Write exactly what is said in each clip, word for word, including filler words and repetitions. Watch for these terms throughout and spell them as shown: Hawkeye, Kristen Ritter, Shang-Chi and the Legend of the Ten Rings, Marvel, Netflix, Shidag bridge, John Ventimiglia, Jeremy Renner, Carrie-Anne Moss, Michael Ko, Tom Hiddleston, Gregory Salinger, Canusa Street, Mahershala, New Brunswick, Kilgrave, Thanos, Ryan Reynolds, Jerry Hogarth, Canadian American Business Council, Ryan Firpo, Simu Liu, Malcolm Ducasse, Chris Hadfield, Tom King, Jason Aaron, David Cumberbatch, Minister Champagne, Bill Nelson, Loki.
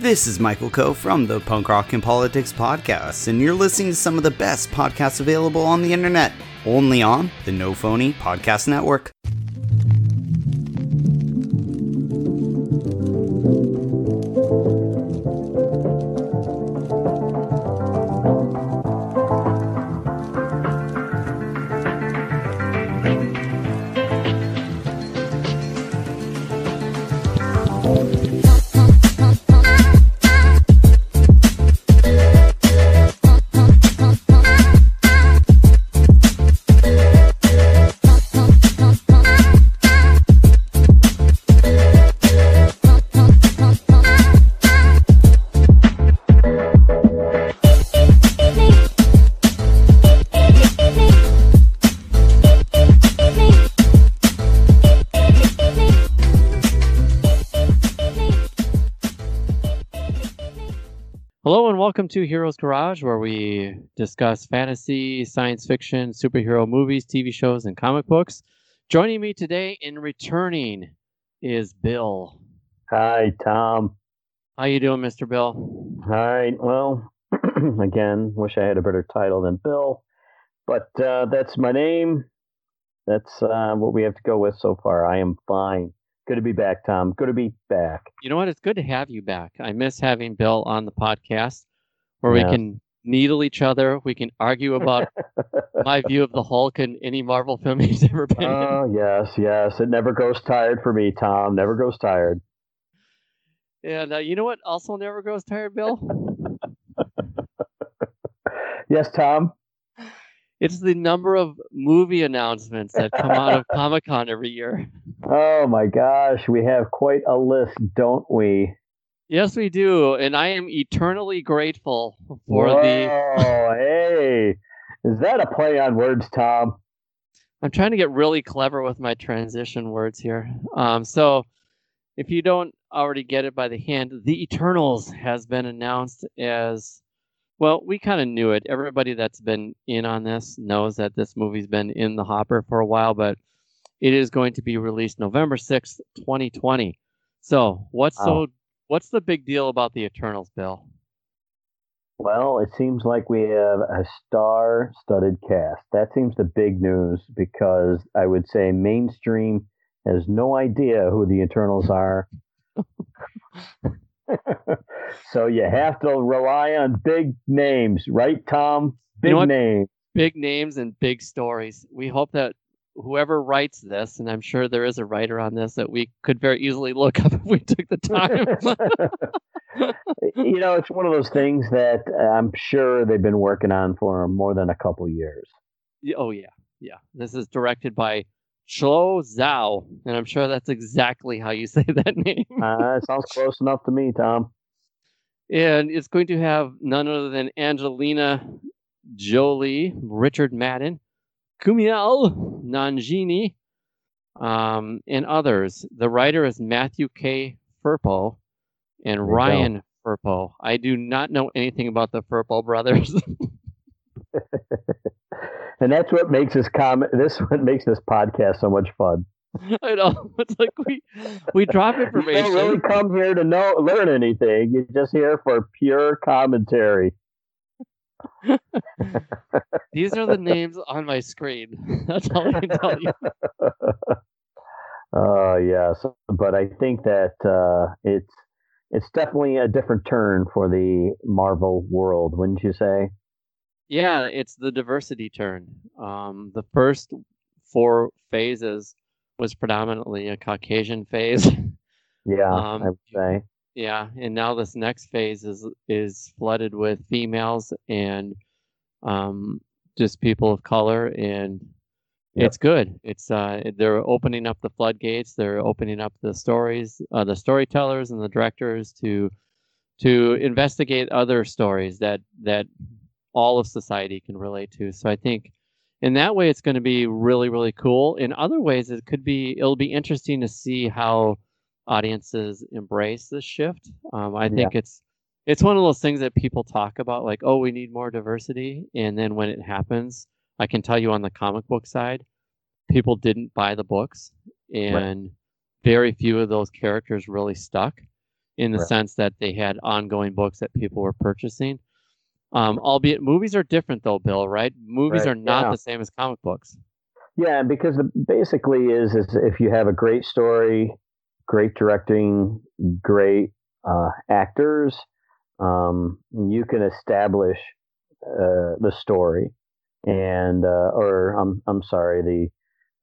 This is Michael Ko from the Punk Rock and Politics Podcast, and you're listening to some of the best podcasts available on the internet, only on the No Phony Podcast Network. Welcome to Heroes Garage, where we discuss fantasy, science fiction, superhero movies, T V shows, and comic books. Joining me today in returning is Bill. Hi, Tom. How you doing, Mister Bill? Hi. Well, again, wish I had a better title than Bill, but uh, that's my name. That's uh, what we have to go with so far. I am fine. Good to be back, Tom. Good to be back. You know what? It's good to have you back. I miss having Bill on the podcast, where yeah. we can needle each other. We can argue about my view of the Hulk and any Marvel film he's ever been in. Oh, yes, yes. It never goes tired for me, Tom. Never goes tired. And uh, you know what also never goes tired, Bill? Yes, Tom? It's the number of movie announcements that come out of Comic-Con every year. Oh, my gosh. We have quite a list, don't we? Yes, we do, and I am eternally grateful for Whoa, the... Oh, hey! Is that a play on words, Tom? I'm trying to get really clever with my transition words here. Um, so, if you don't already get it by the hand, The Eternals has been announced as... Well, we kind of knew it. Everybody that's been in on this knows that this movie's been in the hopper for a while, but it is going to be released November sixth, twenty twenty. So, what's wow. so... What's the big deal about The Eternals, Bill? Well, it seems like we have a star-studded cast. That seems the big news, because I would say mainstream has no idea who The Eternals are. So you have to rely on big names, right, Tom? Big you know names. Big names and big stories. We hope that whoever writes this, and I'm sure there is a writer on this that we could very easily look up if we took the time. You know, it's one of those things that I'm sure they've been working on for more than a couple years. Oh, yeah. Yeah. This is directed by Chloe Zhao, and I'm sure that's exactly how you say that name. uh, it sounds close enough to me, Tom. And it's going to have none other than Angelina Jolie, Richard Madden, Kumail Nanjiani, um, and others. The writer is Matthew K. Firpo and Ryan Firpo. I do not know anything about the Firpo brothers. And that's what makes this comment. This what makes this podcast so much fun. I know. It's like we we drop information. You don't really come here to know learn anything. You're just here for pure commentary. These are the names on my screen. That's all I can tell you. Oh, uh, yes. But I think that uh, it's it's definitely a different turn for the Marvel world, wouldn't you say? Yeah, it's the diversity turn. Um, the first four phases was predominantly a Caucasian phase. Yeah, um, I would say. Yeah, and now this next phase is is flooded with females and um, just people of color, and yep. It's good. It's uh, they're opening up the floodgates. They're opening up the stories, uh, the storytellers, and the directors to to investigate other stories that that all of society can relate to. So I think in that way, it's going to be really really cool. In other ways, it could be it'll be interesting to see how audiences embrace this shift. Um, I think yeah. it's it's one of those things that people talk about, like, oh, we need more diversity. And then when it happens, I can tell you on the comic book side, people didn't buy the books, and right. very few of those characters really stuck. in the right. sense that they had ongoing books that people were purchasing. Um, albeit movies are different, though, Bill, right? Movies right. are not yeah. the same as comic books. Yeah, because the, basically is, is if you have a great story, great directing, great uh, actors, um, you can establish uh, the story and uh, or I'm I'm sorry, the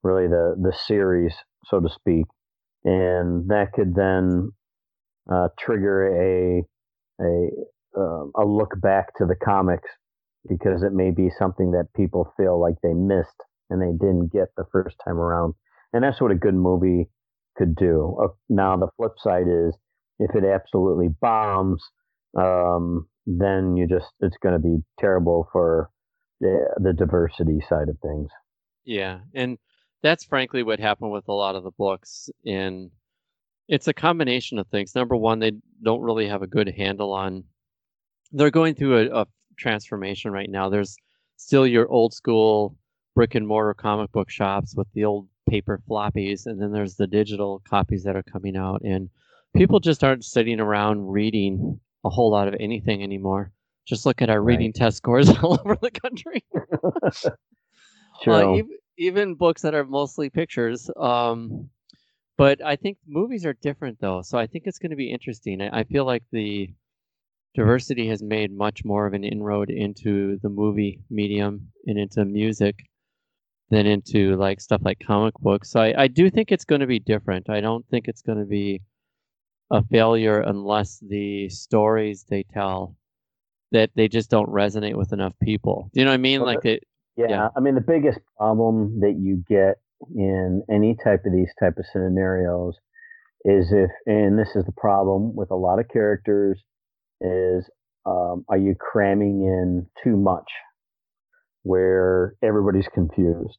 really the, the series, so to speak, and that could then uh, trigger a a uh, a look back to the comics because it may be something that people feel like they missed and they didn't get the first time around. And that's what a good movie could do. Uh, now, the flip side is if it absolutely bombs, um, then you just it's going to be terrible for the, the diversity side of things. Yeah. And that's frankly what happened with a lot of the books. And it's a combination of things. Number one, they don't really have a good handle on. They're going through a, a transformation right now. There's still your old school brick and mortar comic book shops with the old paper floppies, and then there's the digital copies that are coming out, and people just aren't sitting around reading a whole lot of anything anymore. Just look at our right. reading test scores all over the country. Sure. uh, even, even books that are mostly pictures. Um, but I think movies are different, though, so I think it's going to be interesting. I, I feel like the diversity has made much more of an inroad into the movie medium and into music than into like stuff like comic books. So I, I do think it's going to be different. I don't think it's going to be a failure unless the stories they tell that they just don't resonate with enough people. Do you know what I mean? Like it. Yeah, yeah. I mean, the biggest problem that you get in any type of these type of scenarios is if, and this is the problem with a lot of characters, is um, are you cramming in too much? Where everybody's confused.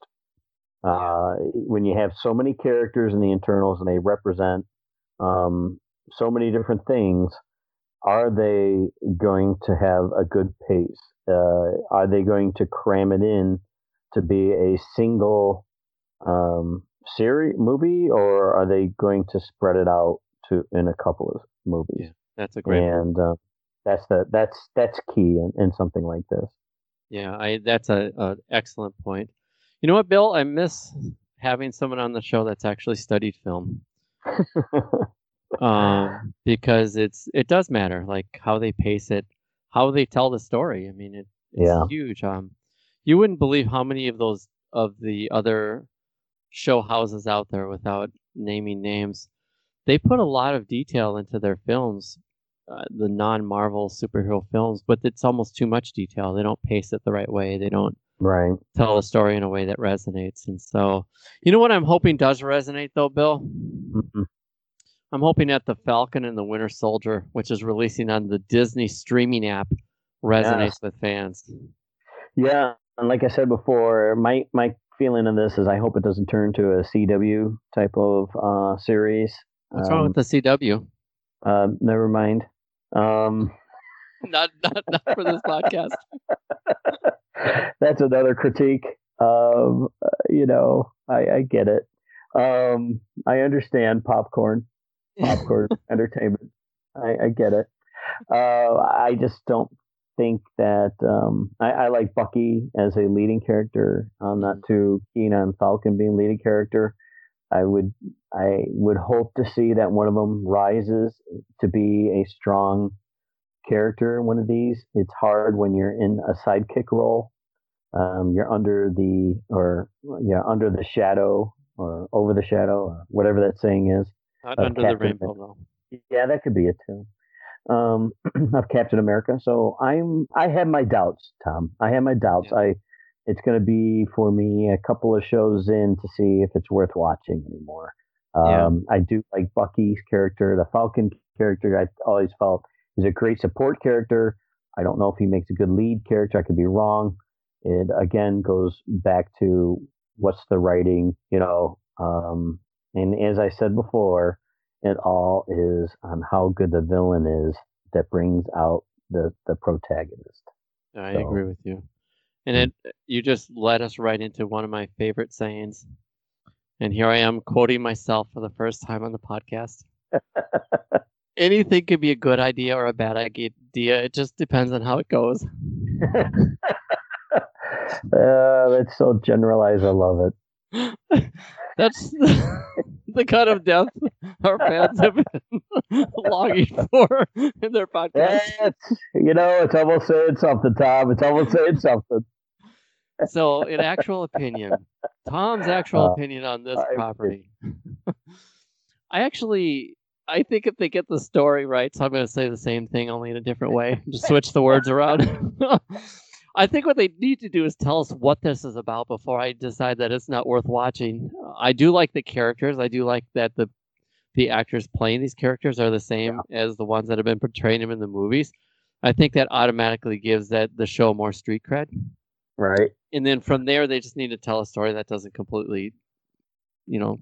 Uh, when you have so many characters in the internals and they represent um, so many different things, are they going to have a good pace? Uh, are they going to cram it in to be a single um, series movie, or are they going to spread it out to in a couple of movies? Yeah, that's a great. And uh, that's the that's that's key in, in something like this. Yeah, I, that's a, a excellent point. You know what, Bill? I miss having someone on the show that's actually studied film, um, because it's it does matter, like how they pace it, how they tell the story. I mean, it, it's yeah. huge. Um, you wouldn't believe how many of those of the other show houses out there, without naming names, they put a lot of detail into their films. Uh, the non-Marvel superhero films, but it's almost too much detail. They don't pace it the right way. They don't right. tell a story in a way that resonates. And so, you know what I'm hoping does resonate, though, Bill? Mm-hmm. I'm hoping that The Falcon and the Winter Soldier, which is releasing on the Disney streaming app, resonates yeah. with fans. Yeah, and like I said before, my my feeling on this is I hope it doesn't turn to a C W type of uh, series. What's um, wrong with the C W? Uh, never mind. Um, not, not, not for this podcast. That's another critique. Um, uh, you know, I, I get it. Um, I understand popcorn, popcorn entertainment. I, I get it. Uh, I just don't think that. Um, I, I like Bucky as a leading character. I'm not too keen on Falcon being leading character. I would, I would hope to see that one of them rises to be a strong character in one of these. It's hard when you're in a sidekick role. Um, you're under the or yeah under the shadow or over the shadow or whatever that saying is. Not under Captain the rainbow, though. Yeah, that could be it too. Um, of Captain America. So I'm, I have my doubts, Tom. I have my doubts. Yeah. I. It's going to be, for me, a couple of shows in to see if it's worth watching anymore. Um, yeah. I do like Bucky's character. The Falcon character, I always felt, is a great support character. I don't know if he makes a good lead character. I could be wrong. It, again, goes back to what's the writing, you know. Um, and as I said before, it all is on how good the villain is that brings out the, the protagonist. I so. agree with you. And it, you just led us right into one of my favorite sayings. And here I am quoting myself for the first time on the podcast. anything could be a good idea or a bad idea. It just depends on how it goes. Uh, that's so generalized. I love it. That's the, the kind of death our fans have been longing for in their podcast. It's, you know, it's almost saying something, Tom. It's almost saying something. So, in actual opinion, Tom's actual uh, opinion on this I, property. I actually, I think if they get the story right, so I'm going to say the same thing, only in a different way. Just switch the words around. I think what they need to do is tell us what this is about before I decide that it's not worth watching. I do like the characters. I do like that the the actors playing these characters are the same yeah. as the ones that have been portraying them in the movies. I think that automatically gives that the show more street cred. Right. And then from there, they just need to tell a story that doesn't completely, you know,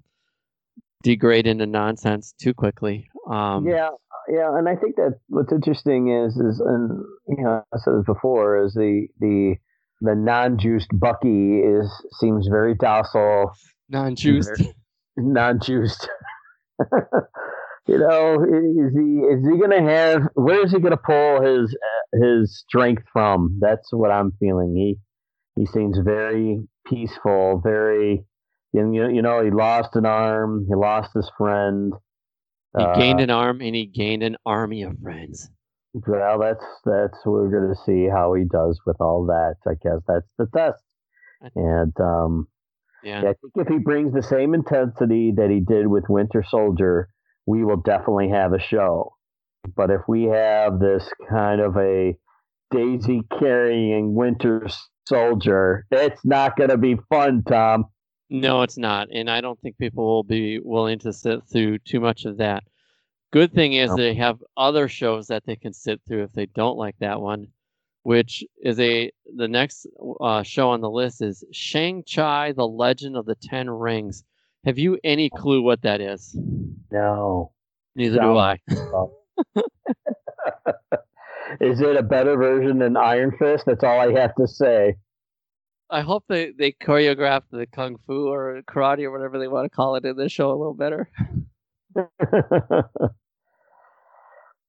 degrade into nonsense too quickly. Um, yeah, yeah, and I think that what's interesting is, is, and you know, I said this before, is the the the non-juiced Bucky is seems very docile, non-juiced, non-juiced. You know, is he is he gonna have? Where is he gonna pull his his strength from? That's what I'm feeling. He. He seems very peaceful, very, you know, you know, he lost an arm, he lost his friend. He uh, gained an arm, and he gained an army of friends. Well, that's that's we're going to see how he does with all that. I guess that's the test. And um, yeah. yeah, I think if he brings the same intensity that he did with Winter Soldier, we will definitely have a show. But if we have this kind of a daisy carrying Winter Soldier, it's not going to be fun, Tom. No, it's not. And I don't think people will be willing to sit through too much of that. Good thing is no. they have other shows that they can sit through if they don't like that one, which is a the next uh, show on the list is Shang-Chi, the Legend of the Ten Rings. Have you any clue what that is? No. Neither no. do I. Is it a better version than Iron Fist? That's all I have to say. I hope they, they choreographed the kung fu or karate or whatever they want to call it in this show a little better.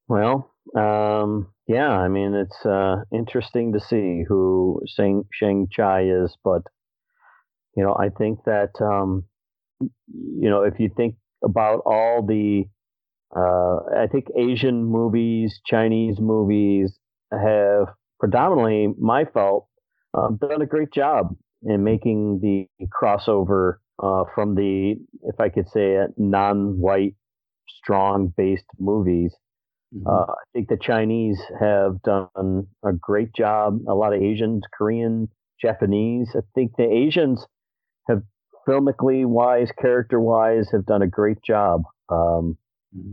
Well, um, yeah, I mean, it's uh, interesting to see who Shang, Shang-Chi is, but, you know, I think that, um, you know, if you think about all the Uh, I think Asian movies, Chinese movies have predominantly, my fault, uh, done a great job in making the crossover uh, from the, if I could say it, non-white, strong-based movies. Mm-hmm. Uh, I think the Chinese have done a great job. A lot of Asians, Korean, Japanese. I think the Asians have, filmically wise, character-wise, have done a great job. Um,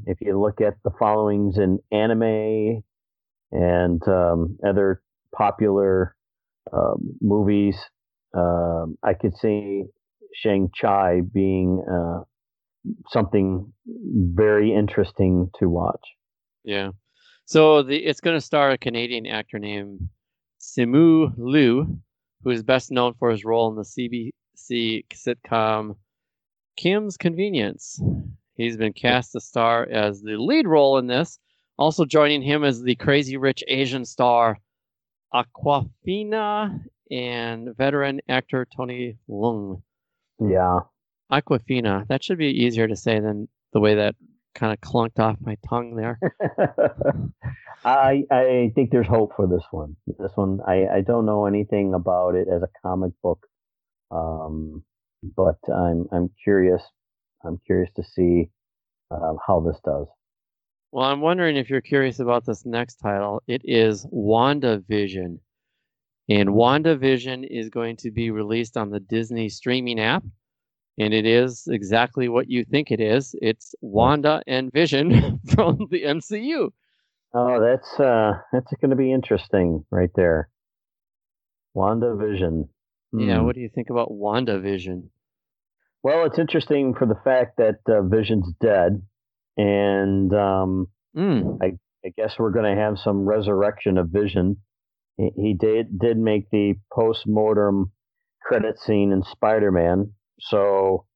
If you look at the followings in anime and um, other popular um, movies, um, I could see Shang-Chi being uh, something very interesting to watch. Yeah. So the, it's going to star a Canadian actor named Simu Liu, who is best known for his role in the C B C sitcom Kim's Convenience. He's been cast to star as the lead role in this. Also joining him is the crazy rich Asian star Aquafina and veteran actor Tony Leung. Yeah. Aquafina. That should be easier to say than the way that kind of clunked off my tongue there. I I think there's hope for this one. This one, I, I don't know anything about it as a comic book, um, but I'm I'm curious. I'm curious to see uh, how this does. Well, I'm wondering if you're curious about this next title. It is WandaVision. And WandaVision is going to be released on the Disney streaming app. And it is exactly what you think it is. It's Wanda and Vision from the M C U. Oh, that's uh, that's going to be interesting right there. WandaVision. Mm. Yeah, what do you think about WandaVision? Well, it's interesting for the fact that uh, Vision's dead, and um, mm. I, I guess we're going to have some resurrection of Vision. He, he did did make the post-mortem credit scene in Spider-Man, so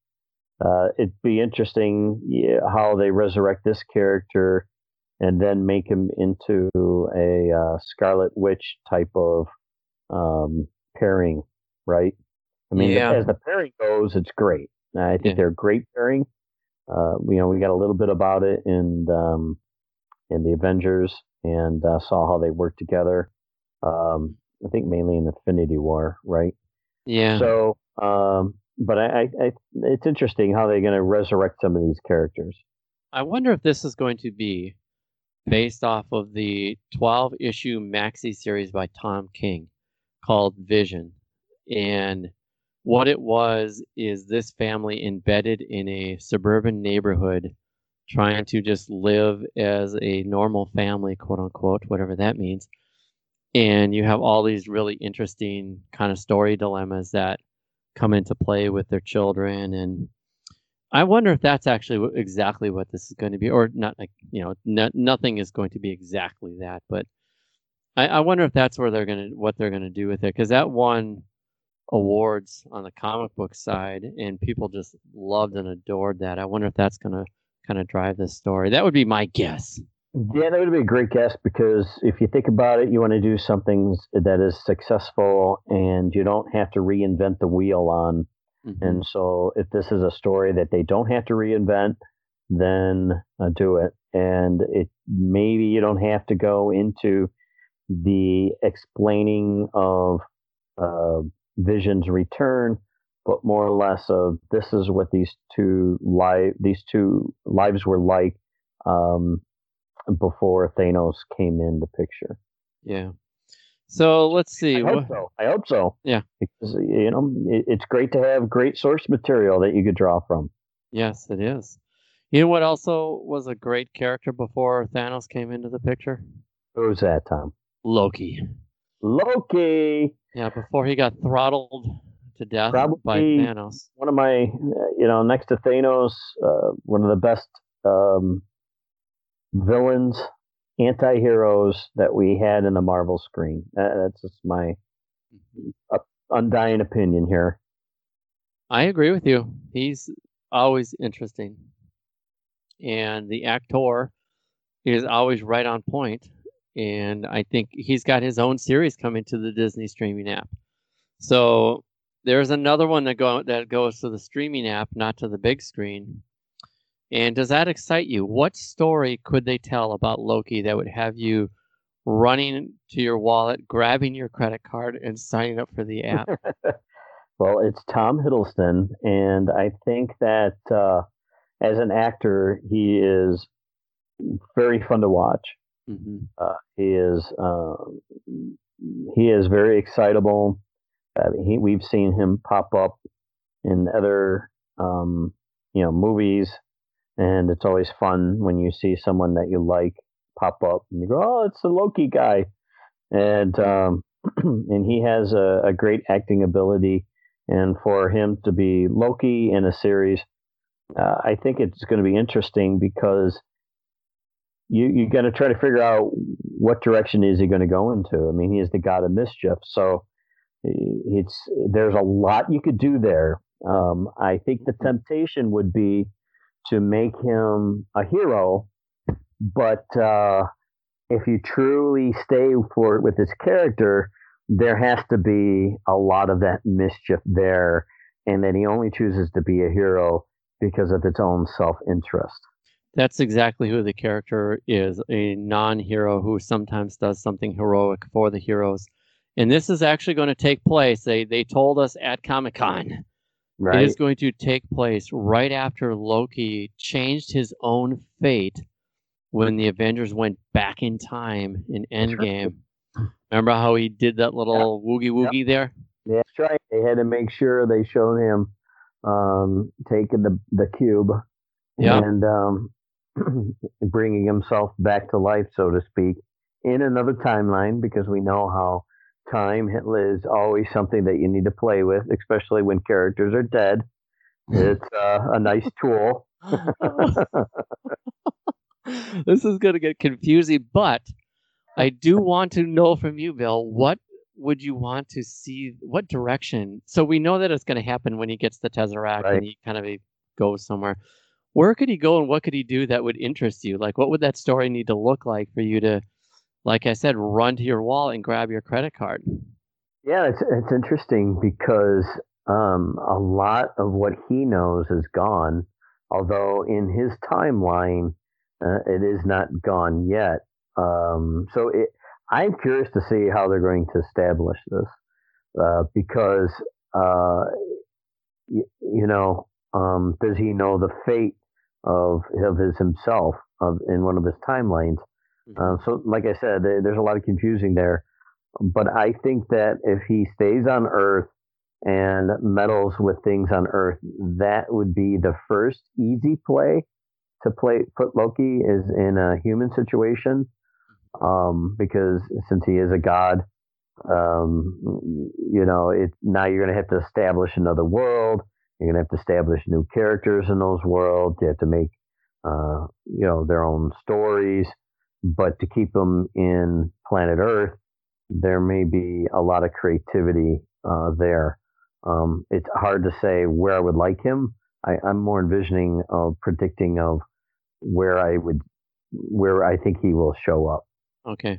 uh, it'd be interesting yeah, how they resurrect this character and then make him into a uh, Scarlet Witch type of um, pairing, right? I mean, yeah. as the pairing goes, it's great. I think yeah. they're a great pairing. Uh, you know, we got a little bit about it in um, in the Avengers and uh, saw how they worked together. Um, I think mainly in Infinity War, right? Yeah. So, um, but I, I, I, it's interesting how they're going to resurrect some of these characters. I wonder if this is going to be based off of the twelve-issue maxi series by Tom King called Vision. And what it was is this family embedded in a suburban neighborhood trying to just live as a normal family, quote-unquote, whatever that means. And you have all these really interesting kind of story dilemmas that come into play with their children. And I wonder if that's actually exactly what this is going to be, or not, like, you know, no, nothing is going to be exactly that. But I, I wonder if that's where they're going to, what they're going to do with it. Because that won awards on the comic book side, and people just loved and adored that. I wonder if that's going to kind of drive this story. That would be my guess. Yeah, that would be a great guess, because if you think about it, you want to do something that is successful and you don't have to reinvent the wheel on. Mm-hmm. And so if this is a story that they don't have to reinvent, then uh, do it. And it maybe you don't have to go into the explaining of uh, Vision's return, but more or less of this is what these two li- these two lives were like um, before Thanos came in the picture. Yeah. So let's see. I hope so. I hope so. Yeah. Because, you know, it's great to have great source material that you could draw from. Yes, it is. You know what also was a great character before Thanos came into the picture? Who's that, Tom? Loki. Loki. Yeah, before he got throttled to death Probably by Thanos. One of my, you know, next to Thanos, uh, one of the best um, villains, anti-heroes that we had in the Marvel screen. That's just my undying opinion here. I agree with you. He's always interesting. And the actor is always right on point. And I think he's got his own series coming to the Disney streaming app. So there's another one that go that goes to the streaming app, not to the big screen. And does that excite you? What story could they tell about Loki that would have you running to your wallet, grabbing your credit card, and signing up for the app? Well, it's Tom Hiddleston, and I think that uh, as an actor, he is very fun to watch. Mm-hmm. Uh, he is uh, he is very excitable. Uh, he, we've seen him pop up in other um, you know movies. And it's always fun when you see someone that you like pop up and you go, oh, it's the Loki guy. And um, and he has a, a great acting ability. And for him to be Loki in a series, uh, I think it's going to be interesting, because you, you're going to try to figure out what direction is he going to go into. I mean, he is the god of mischief. So it's there's a lot you could do there. Um, I think the temptation would be to make him a hero, but uh, if you truly stay for it with his character, there has to be a lot of that mischief there, and then he only chooses to be a hero because of its own self-interest. That's exactly who the character is, a non-hero who sometimes does something heroic for the heroes. And this is actually going to take place, they, they told us at Comic-Con. Right. It is going to take place right after Loki changed his own fate when the Avengers went back in time in Endgame. Sure. Remember how he did that little yeah. woogie woogie yep. there? Yeah, that's right. They had to make sure they showed him um, taking the, the cube yep. and um, bringing himself back to life, so to speak, in another timeline, because we know how time is always something that you need to play with, especially when characters are dead. It's uh, a nice tool. This is going to get confusing, but I do want to know from you, Bill, what would you want to see? What direction? So we know that it's going to happen when he gets the Tesseract right. and he kind of goes somewhere. where could he go and what could he do that would interest you? Like, what would that story need to look like for you to, like I said, run to your wall and grab your credit card? Yeah, it's it's interesting because um, a lot of what he knows is gone, although in his timeline, uh, it is not gone yet. Um, so it, I'm curious to see how they're going to establish this uh, because, uh, y- you know, um, does he know the fate of, of his himself of, in one of his timelines? Uh, so, like I said, there's a lot of confusing there. But I think that if he stays on Earth and meddles with things on Earth, that would be the first easy play to play. Put Loki is in a human situation um, because since he is a god, um, you know, it, now you're going to have to establish another world. You're going to have to establish new characters in those worlds. You have to make, uh, you know, their own stories. But to keep them in planet Earth, there may be a lot of creativity uh, there. Um, it's hard to say where I would like him. I, I'm more envisioning of predicting of where I would, where I think he will show up. Okay,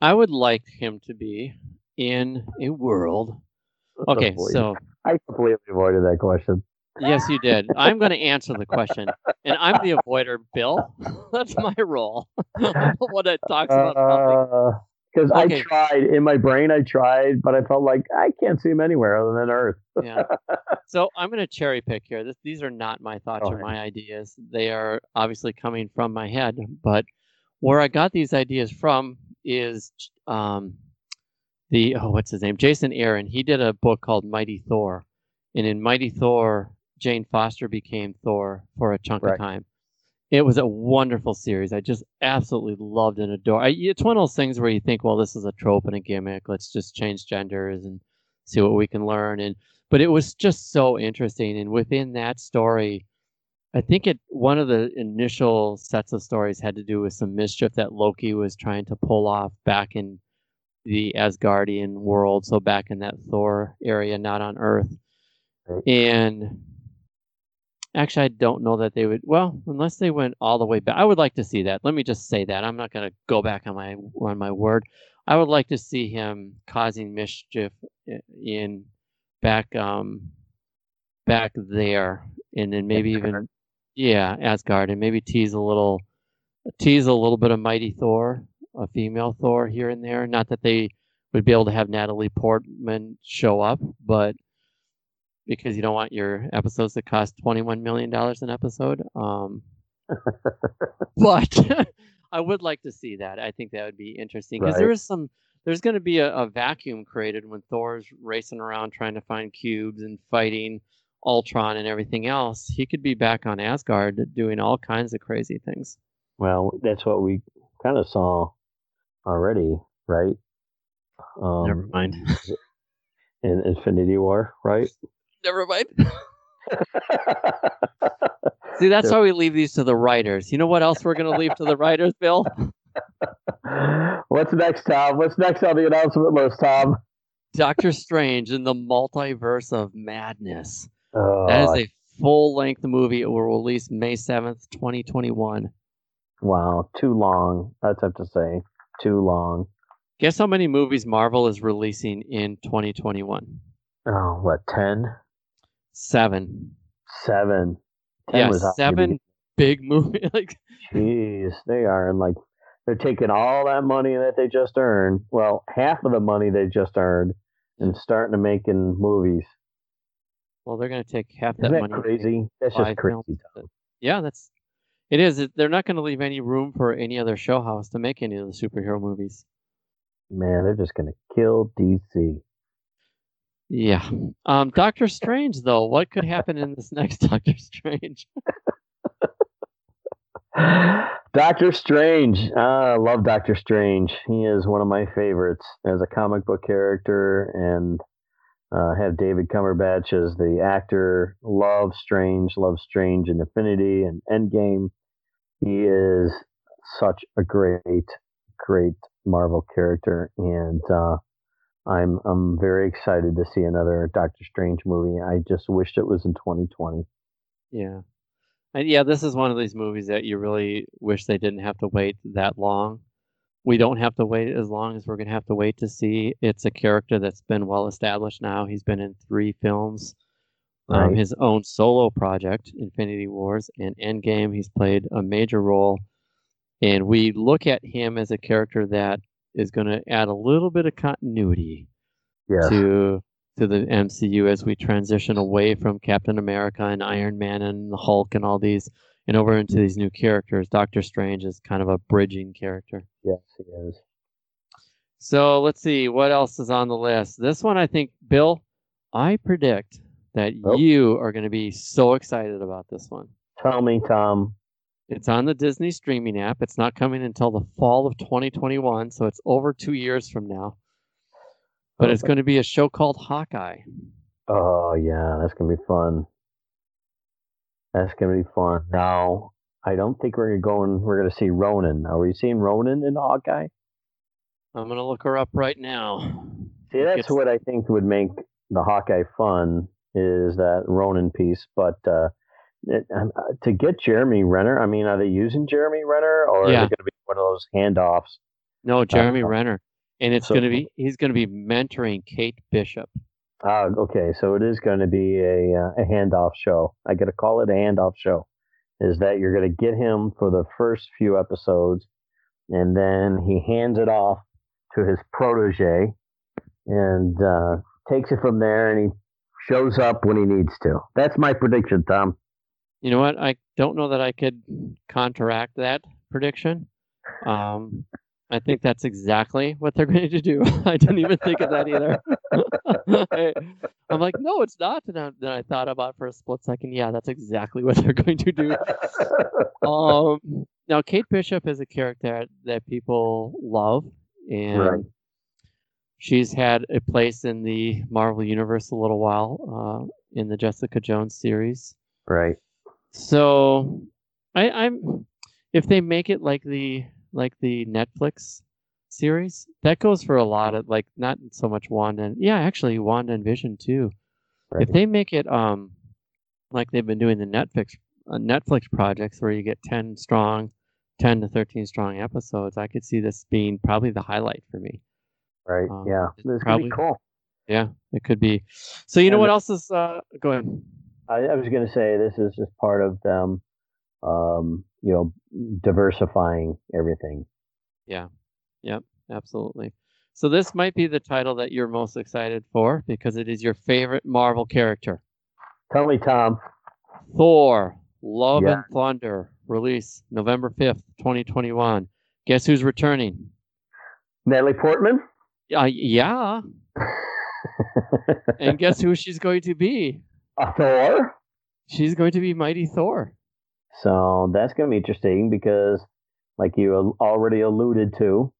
I would like him to be in a world. Okay, so I completely avoided that question. Yes, you did. I'm going to answer the question, and I'm the avoider, Bill. That's my role. What it talks about. Because uh, okay. I tried in my brain, I tried, but I felt like I can't see him anywhere other than Earth. Yeah. So I'm going to cherry pick here. This, these are not my thoughts okay. or my ideas. They are obviously coming from my head, but where I got these ideas from is um, the oh, what's his name? Jason Aaron. He did a book called Mighty Thor, and in Mighty Thor, Jane Foster became Thor for a chunk right. of time. It was a wonderful series. I just absolutely loved and adored it. It's one of those things where you think, well, this is a trope and a gimmick. Let's just change genders and see what we can learn. And but it was just so interesting. And within that story, I think it one of the initial sets of stories had to do with some mischief that Loki was trying to pull off back in the Asgardian world. So back in that Thor area, not on Earth. And actually, I don't know that they would. Well, unless they went all the way back, I would like to see that. Let me just say that I'm not going to go back on my on my word. I would like to see him causing mischief in back um back there, and then maybe even yeah, Asgard, and maybe tease a little tease a little bit of Mighty Thor, a female Thor here and there. Not that they would be able to have Natalie Portman show up, but. Because you don't want your episodes to cost twenty-one million dollars an episode. Um, but I would like to see that. I think that would be interesting. Because right. there is some, there's going to be a, a vacuum created when Thor's racing around trying to find cubes and fighting Ultron and everything else. He could be back on Asgard doing all kinds of crazy things. Well, that's what we kind of saw already, right? Um, Never mind. In Infinity War, right? Never mind. See, that's why we leave these to the writers. You know what else we're going to leave to the writers, Bill? What's next, Tom? What's next on the announcement list, Tom? Doctor Strange in the Multiverse of Madness. Oh, that is a full-length movie. It will release May seventh, twenty twenty-one. Wow, too long. That's have to say. Too long. Guess how many movies Marvel is releasing in twenty twenty-one? Oh, what, ten? Seven. Seven. ten yeah, was seven big movies. Like, jeez, they are. And like, they're taking all that money that they just earned, well, half of the money they just earned, and starting to make in movies. Well, they're going to take half that, that money. Isn't that crazy? That's just crazy. Yeah, that's, it is. They're not going to leave any room for any other show house to make any of the superhero movies. Man, they're just going to kill D C. Yeah. Um, Doctor Strange, though. What could happen in this next Doctor Strange? Doctor Strange. Ah, I love Doctor Strange. He is one of my favorites as a comic book character, and uh, have David Cumberbatch as the actor. Love Strange. Love Strange in Infinity and Endgame. He is such a great, great Marvel character, and uh, I'm I'm very excited to see another Doctor Strange movie. I just wished it was in twenty twenty. Yeah, And yeah, this is one of these movies that you really wish they didn't have to wait that long. We don't have to wait as long as we're going to have to wait to see. It's a character that's been well established now. He's been in three films. Right. Um, his own solo project, Infinity Wars, and Endgame. He's played a major role. And we look at him as a character that is going to add a little bit of continuity yeah. to to the M C U as we transition away from Captain America and Iron Man and the Hulk and all these, and over into these new characters. Doctor Strange is kind of a bridging character. Yes, he is. So let's see what else is on the list. This one, I think, Bill, I predict that oh. you are going to be so excited about this one. Tell me, Tom. It's on the Disney streaming app. It's not coming until the fall of twenty twenty-one, so it's over two years from now. But okay. It's going to be a show called Hawkeye. Oh, yeah, that's going to be fun. That's going to be fun. Now, I don't think we're going we're going to see Ronan. Are we seeing Ronan in Hawkeye? I'm going to look her up right now. See, that's it's... what I think would make the Hawkeye fun, is that Ronan piece, but... Uh, It, um, to get Jeremy Renner, I mean, are they using Jeremy Renner, or yeah. is it going to be one of those handoffs? No, Jeremy uh, Renner, and it's so, going to be—he's going to be mentoring Kate Bishop. Uh, okay, so it is going to be a uh, a handoff show. I got to call it a handoff show. Is that you're going to get him for the first few episodes, and then he hands it off to his protege, and uh, takes it from there, and he shows up when he needs to. That's my prediction, Tom. You know what? I don't know that I could counteract that prediction. Um, I think that's exactly what they're going to do. I didn't even think of that either. I, I'm like, no, it's not. And I, then I thought about for a split second. Yeah, that's exactly what they're going to do. Um, now, Kate Bishop is a character that people love. And right. she's had a place in the Marvel Universe a little while uh, in the Jessica Jones series. Right. So, I, I'm if they make it like the like the Netflix series, that goes for a lot of, like, not so much Wanda. And, yeah, actually, Wanda and Vision too. Right. If they make it um like they've been doing the Netflix uh, Netflix projects where you get ten strong, ten to thirteen strong episodes, I could see this being probably the highlight for me. Right. Um, yeah. It's probably cool. Yeah, it could be. So you and know what else is? Uh, go ahead. I, I was going to say this is just part of them, um, you know, diversifying everything. Yeah. Yep. Absolutely. So this might be the title that you're most excited for because it is your favorite Marvel character. Tell me, Tom. Thor, Love yeah. and Thunder, release November fifth, twenty twenty-one. Guess who's returning? Natalie Portman? Uh, yeah. And guess who she's going to be? A Thor? She's going to be Mighty Thor. So that's going to be interesting because, like you already alluded to,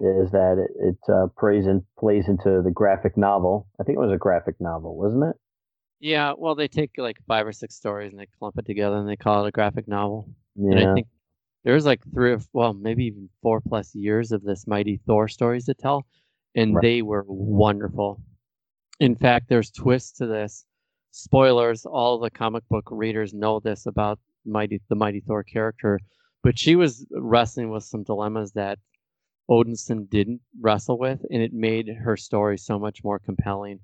is that it, it uh, plays, in, plays into the graphic novel. I think it was a graphic novel, wasn't it? Yeah, well, they take like five or six stories and they clump it together and they call it a graphic novel. Yeah. And I think there's like three or, well, maybe even four plus years of this Mighty Thor stories to tell, and right. they were wonderful. In fact, there's twists to this. Spoilers, all the comic book readers know this about Mighty the Mighty Thor character, but she was wrestling with some dilemmas that Odinson didn't wrestle with, and it made her story so much more compelling.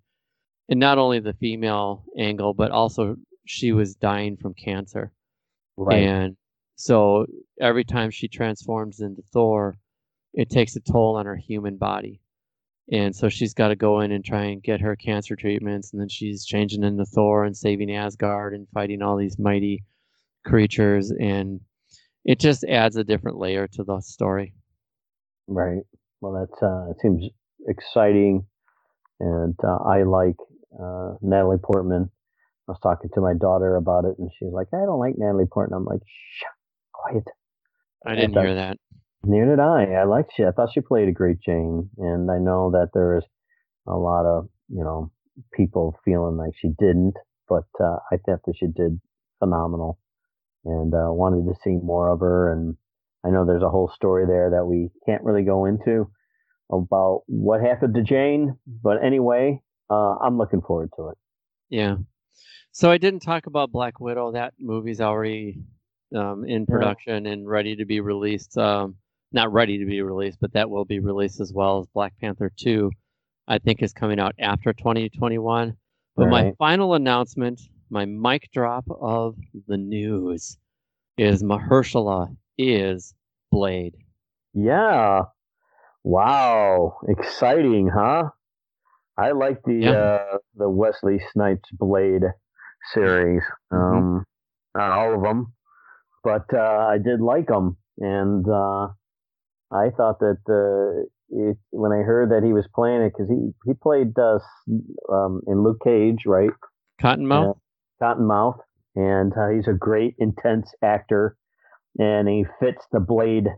And not only the female angle, but also she was dying from cancer. Right. And so every time she transforms into Thor, it takes a toll on her human body. And so she's got to go in and try and get her cancer treatments. And then she's changing into Thor and saving Asgard and fighting all these mighty creatures. And it just adds a different layer to the story. Right. Well, that uh, seems exciting. And uh, I like uh, Natalie Portman. I was talking to my daughter about it, and she's like, I don't like Natalie Portman. I'm like, shh, quiet. I didn't I hear that. Neither did I. I liked she. I thought she played a great Jane, and I know that there is a lot of, you know, people feeling like she didn't, but uh, I thought that she did phenomenal, and uh, wanted to see more of her. And I know there's a whole story there that we can't really go into about what happened to Jane, but anyway, uh, I'm looking forward to it. Yeah, So I didn't talk about Black Widow. That movie's already um, in production yeah. and ready to be released. Um, not ready to be released, but that will be released as well as Black Panther two, I think, is coming out after twenty twenty-one. But right. my final announcement, my mic drop of the news, is Mahershala is Blade. Yeah. Wow. Exciting, huh? I like the yeah. uh, the Wesley Snipes Blade series, um, mm-hmm. not all of them, but uh, I did like them, and uh, I thought that uh, it, when I heard that he was playing it, because he he played uh, um, in Luke Cage, right? Cottonmouth. Uh, Cottonmouth, and uh, he's a great, intense actor, and he fits the Blade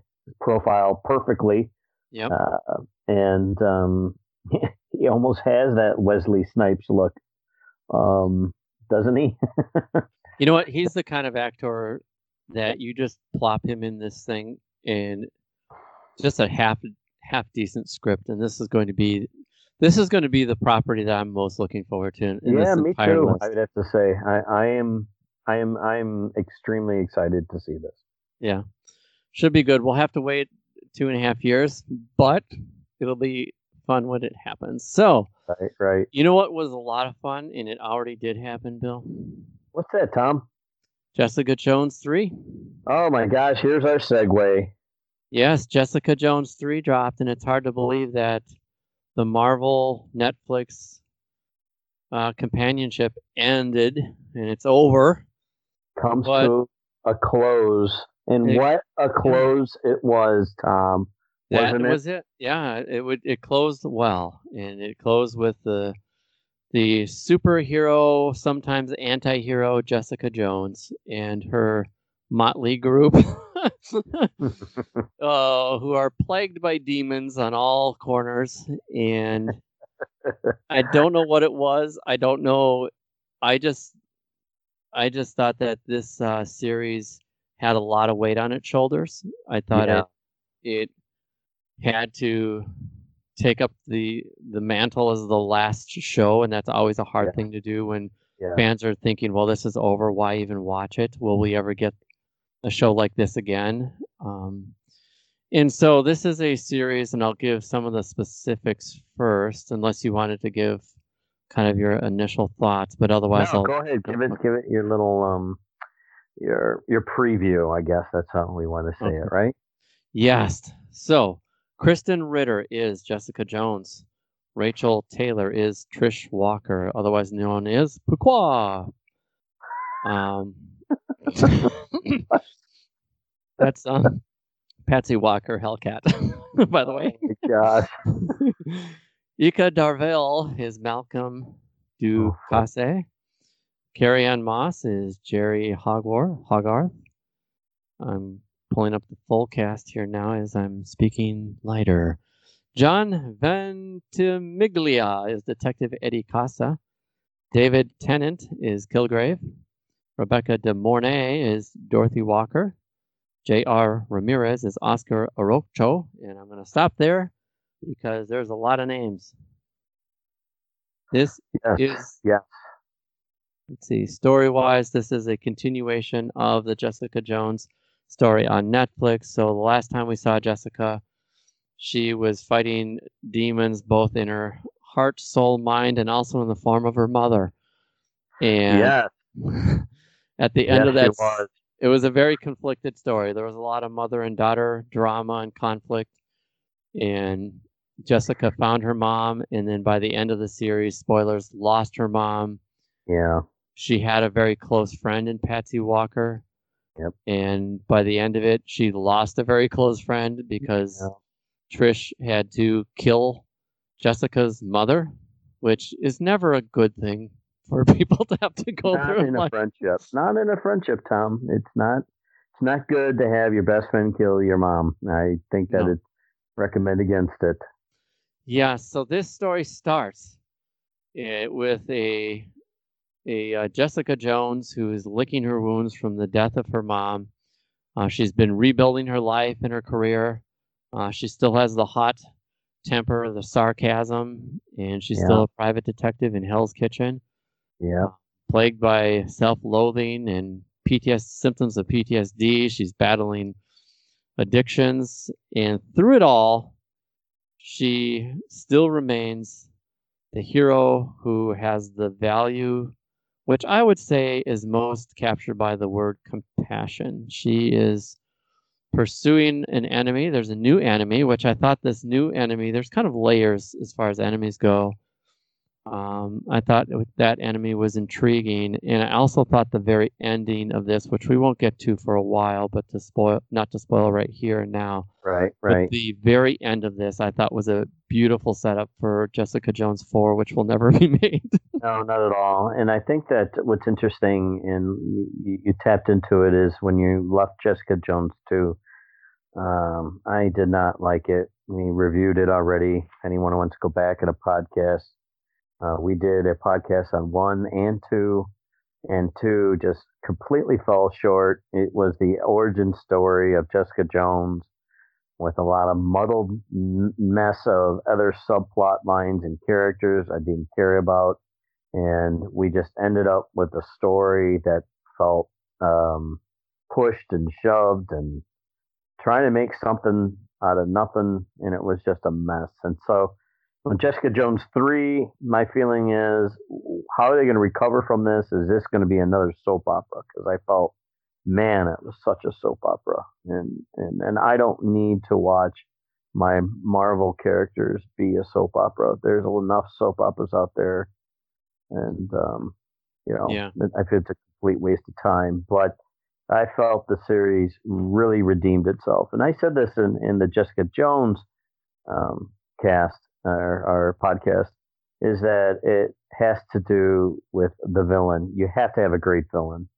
profile perfectly. Yeah, uh, and. Um, He almost has that Wesley Snipes look, um, doesn't he? You know what? He's the kind of actor that you just plop him in this thing and just a half half decent script, and this is going to be this is going to be the property that I'm most looking forward to. In, in yeah, this me too. List. I would have to say I, I am I am I'm extremely excited to see this. Yeah, should be good. We'll have to wait two and a half years, but it'll be fun when it happens. So, right, right. You know what was a lot of fun, and it already did happen, Bill? What's that, Tom? Jessica Jones three. Oh my gosh, here's our segue. Yes, Jessica Jones three dropped, and it's hard to believe that the Marvel Netflix uh, companionship ended, and it's over. Comes but to a close. And it, what a close yeah. it was, Tom. That Wasn't was it? it. Yeah, it would. It closed well, and it closed with the the superhero, sometimes anti-hero, Jessica Jones and her motley group, uh, who are plagued by demons on all corners. And I don't know what it was. I don't know. I just, I just thought that this uh, series had a lot of weight on its shoulders. I thought yeah. it. it had to take up the the mantle as the last show, and that's always a hard yeah. thing to do when yeah. fans are thinking, well, this is over, why even watch it? Will we ever get a show like this again? Um, and so this is a series, and I'll give some of the specifics first, unless you wanted to give kind of your initial thoughts, but otherwise no, I'll... Go ahead, give it, give it your little, um, your, your preview, I guess that's how we want to say okay. it, right? Yes. So, Kristen Ritter is Jessica Jones. Rachel Taylor is Trish Walker, otherwise known as Pukwa. Um, that's um, Patsy Walker, Hellcat, by the way. Oh gosh. Ika Darvell is Malcolm Ducasse. Carrie Ann Moss is Jerry Hogarth. Hogarth. Um, pulling up the full cast here now as I'm speaking lighter. John Ventimiglia is Detective Eddie Casa. David Tennant is Kilgrave. Rebecca De Mornay is Dorothy Walker. J R Ramirez is Oscar Orocho. And I'm going to stop there because there's a lot of names. This yes. is... Yeah. Let's see. Story-wise, this is a continuation of the Jessica Jones story on Netflix. So the last time we saw Jessica, she was fighting demons both in her heart, soul, mind, and also in the form of her mother. And yeah. at the end yes, of that, it was. it was a very conflicted story. There was a lot of mother and daughter drama and conflict. And Jessica found her mom, and then by the end of the series, spoilers, lost her mom. Yeah. She had a very close friend in Patsy Walker. Yep. And by the end of it, she lost a very close friend because yeah. Trish had to kill Jessica's mother, which is never a good thing for people to have to go not through. Not in life. a friendship. Not in a friendship, Tom. It's not. It's not good to have your best friend kill your mom. I think that no. it's recommend against it. Yeah. So this story starts with a. A uh, Jessica Jones, who is licking her wounds from the death of her mom. Uh, she's been rebuilding her life and her career. Uh, she still has the hot temper, the sarcasm, and she's yeah. still a private detective in Hell's Kitchen. Yeah. plagued by self-loathing and P T S D, symptoms of P T S D. She's battling addictions. And through it all, she still remains the hero who has the value, which I would say is most captured by the word compassion. She is pursuing an enemy. There's a new enemy, which I thought this new enemy, there's kind of layers as far as enemies go. Um, I thought that enemy was intriguing. And I also thought the very ending of this, which we won't get to for a while, but to spoil, not to spoil right here and now. Right, right. But the very end of this, I thought was a beautiful setup for Jessica Jones four, which will never be made. No, not at all. And I think that what's interesting, and you, you tapped into it, is when you left Jessica Jones two, um, I did not like it. We reviewed it already. If anyone wants to go back in a podcast, Uh, we did a podcast on one and two, and two just completely fell short. It was the origin story of Jessica Jones with a lot of muddled mess of other subplot lines and characters I didn't care about. And we just ended up with a story that felt um, pushed and shoved and trying to make something out of nothing. And it was just a mess. And so on Jessica Jones three, my feeling is, how are they going to recover from this? Is this going to be another soap opera? Because I felt, man, it was such a soap opera. And, and and I don't need to watch my Marvel characters be a soap opera. There's enough soap operas out there. And, um, you know, yeah. I feel it's a complete waste of time. But I felt the series really redeemed itself. And I said this in, in the Jessica Jones um, cast. Our, our podcast, is that it has to do with the villain. You have to have a great villain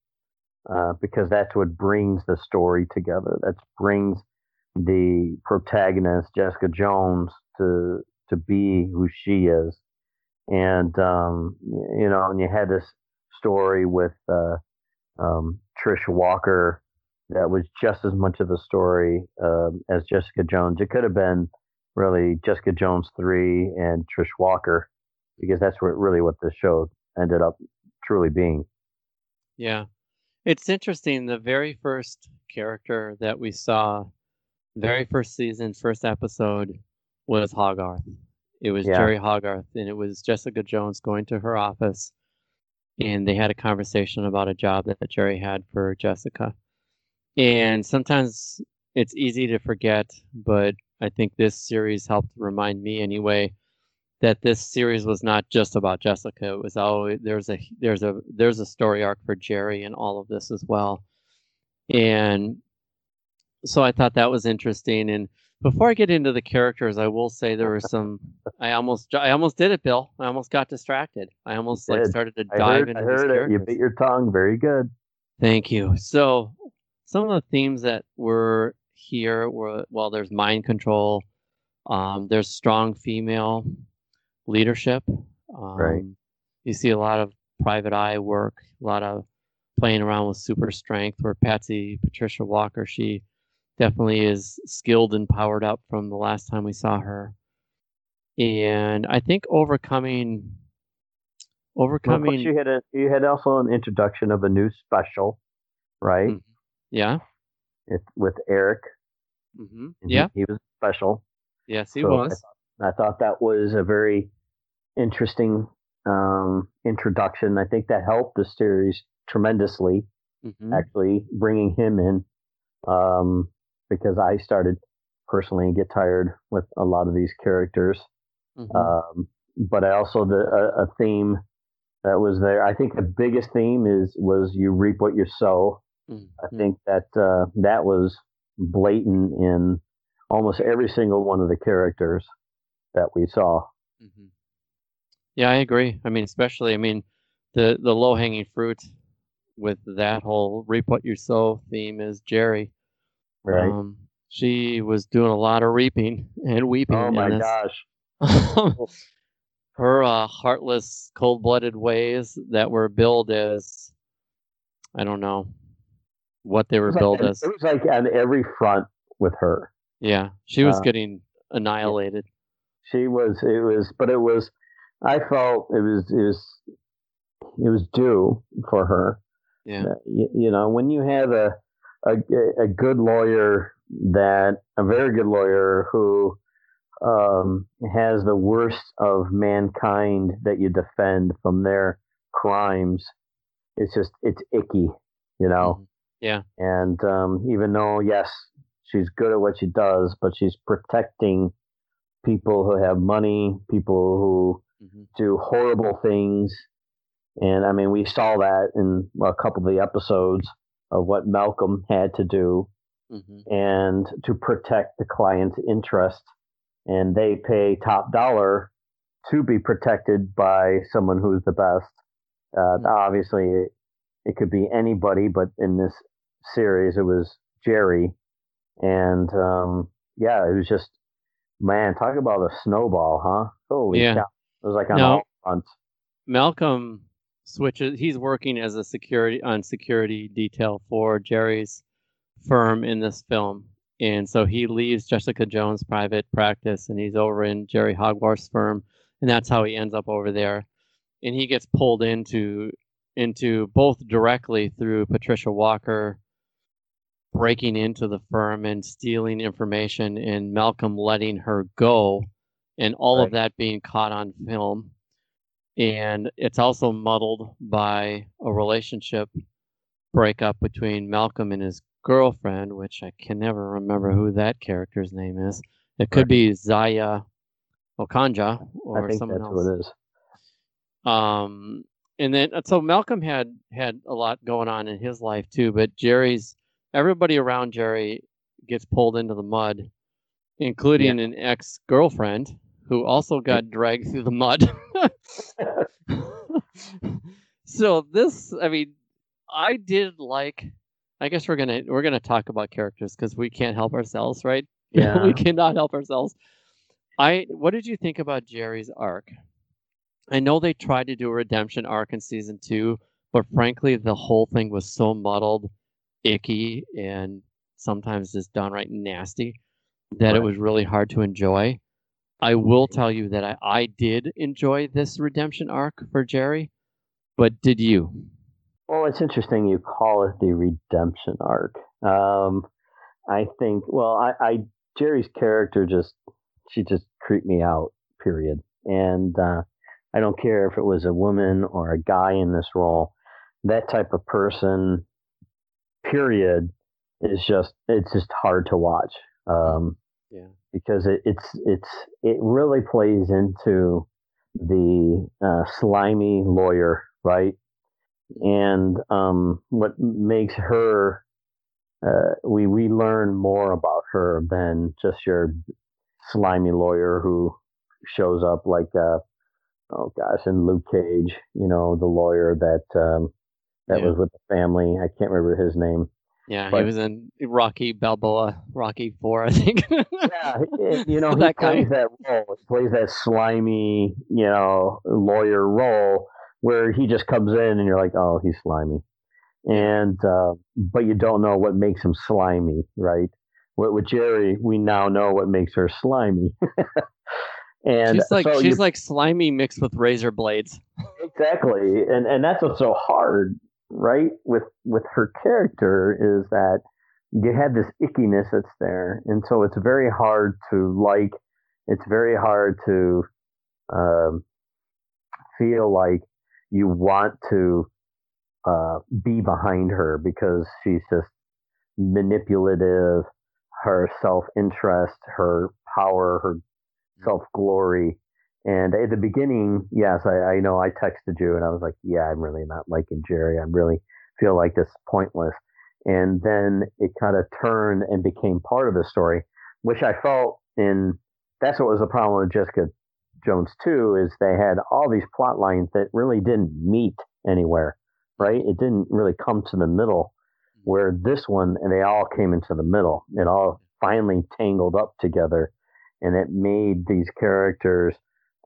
uh, because that's what brings the story together. That brings the protagonist, Jessica Jones, to to be who she is. And, um, you know, and you had this story with uh, um, Trish Walker that was just as much of a story um, as Jessica Jones. It could have been really Jessica Jones three and Trish Walker, because that's what really what this show ended up truly being. Yeah. It's interesting. The very first character that we saw, very first season, first episode, was Hogarth. It was yeah. Jerry Hogarth, and it was Jessica Jones going to her office, and they had a conversation about a job that Jerry had for Jessica. And sometimes it's easy to forget, but I think this series helped remind me anyway that this series was not just about Jessica. It was always there's a there's a there's a story arc for Jerry in all of this as well. And so I thought that was interesting. And before I get into the characters, I will say there were some I almost I almost did it, Bill. I almost got distracted. I almost like started to dive I heard, into I heard it. You bit your tongue. Very good. Thank you. So some of the themes that were here where well there's mind control, um there's strong female leadership, um, right you see a lot of private eye work, a lot of playing around with super strength, where Patsy Patricia Walker, she definitely is skilled and powered up from the last time we saw her. And I think overcoming overcoming well, you had a you had also an introduction of a new special, right? Mm-hmm. yeah It, with Eric. Mm-hmm. Yeah. He, he was special. Yes, he so was. I, I thought that was a very interesting um, introduction. I think that helped the series tremendously, mm-hmm. actually, bringing him in, um, because I started personally to get tired with a lot of these characters. Mm-hmm. Um, but I also, the a, a theme that was there, I think the biggest theme is was you reap what you sow. I think that uh, that was blatant in almost every single one of the characters that we saw. Mm-hmm. Yeah, I agree. I mean, especially, I mean, the, the low-hanging fruit with that whole reap what you sow theme is Jerry. Right. Um, she was doing a lot of reaping and weeping. Oh, my gosh. Her uh, heartless, cold-blooded ways that were billed as, I don't know, what they were billed as. It was like on every front with her. Yeah, she was uh, getting annihilated. She was. It was, but it was. I felt it was. It was it was due for her. Yeah. You, you know, when you have a, a, a good lawyer that a very good lawyer who um, has the worst of mankind that you defend from their crimes, it's just, it's icky, you know? Yeah. And um, even though, yes, she's good at what she does, but she's protecting people who have money, people who mm-hmm. do horrible things. And I mean, we saw that in a couple of the episodes of what Malcolm had to do mm-hmm. and to protect the client's interest. And they pay top dollar to be protected by someone who's the best. Uh, mm-hmm. Obviously, it, it could be anybody, but in this series, it was Jerry. And um, yeah, it was just, man, talk about a snowball, huh? Holy yeah. cow. It was like on no. all fronts. Malcolm switches. He's working as a security on security detail for Jerry's firm in this film, and so he leaves Jessica Jones' private practice, and he's over in Jerry Hogwart's firm, and that's how he ends up over there. And he gets pulled into into both directly through Patricia Walker breaking into the firm and stealing information, and Malcolm letting her go, and all right. of that being caught on film. And it's also muddled by a relationship breakup between Malcolm and his girlfriend, which I can never remember who that character's name is. It could be Zaya Okonja or I think someone that's else. What it is. Um, and then so Malcolm had had a lot going on in his life too, but Jerry's everybody around Jerry gets pulled into the mud, including yeah. an ex-girlfriend who also got dragged through the mud. So this, I mean, I did like. I guess we're gonna we're gonna talk about characters because we can't help ourselves, right? Yeah, we cannot help ourselves. I. What did you think about Jerry's arc? I know they tried to do a redemption arc in season two, but frankly, the whole thing was so muddled, icky, and sometimes just downright nasty that right. it was really hard to enjoy. I will tell you that I, I did enjoy this redemption arc for Jerry, but did you? Well, it's interesting you call it the redemption arc. Um, I think, well, I, I Jerry's character just, she just creeped me out, period. And uh, I don't care if it was a woman or a guy in this role. That type of person, period, is just, it's just hard to watch. Um, yeah. Because it, it's it's it really plays into the uh, slimy lawyer, right? And um, what makes her uh, we we learn more about her than just your slimy lawyer who shows up like uh, oh gosh, in Luke Cage, you know, the lawyer that um, that yeah. was with the family. I can't remember his name. Yeah, but he was in Rocky Balboa, Rocky Four, I think. Yeah, you know, he plays that role. He plays that slimy, you know, lawyer role where he just comes in and you're like, oh, he's slimy, and uh, but you don't know what makes him slimy, right? With Jerry, we now know what makes her slimy. And she's like so she's you, like slimy mixed with razor blades. Exactly, and and that's what's so hard. Right with with her character is that you have this ickiness that's there, and so it's very hard to like. It's very hard to um, feel like you want to uh, be behind her because she's just manipulative. Her self-interest, her power, her self-glory. And at the beginning, yes, I, I know I texted you and I was like, yeah, I'm really not liking Jerry. I really feel like this is pointless. And then it kind of turned and became part of the story, which I felt in, that's what was the problem with Jessica Jones too, is they had all these plot lines that really didn't meet anywhere, right? It didn't really come to the middle where this one, and they all came into the middle. It all finally tangled up together and it made these characters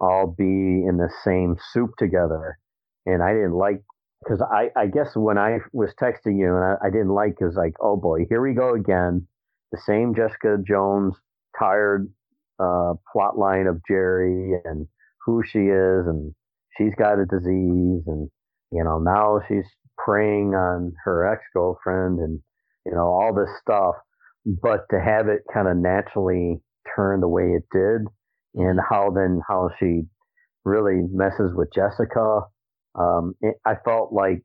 all be in the same soup together. And I didn't like, because I, I guess when I was texting you, and I, I didn't like, because like, oh boy, here we go again. The same Jessica Jones tired uh, plot line of Jerry and who she is, and she's got a disease, and you know, now she's preying on her ex-girlfriend and, you know, all this stuff. But to have it kind of naturally turn the way it did, and how then how she really messes with Jessica. Um, it, I felt like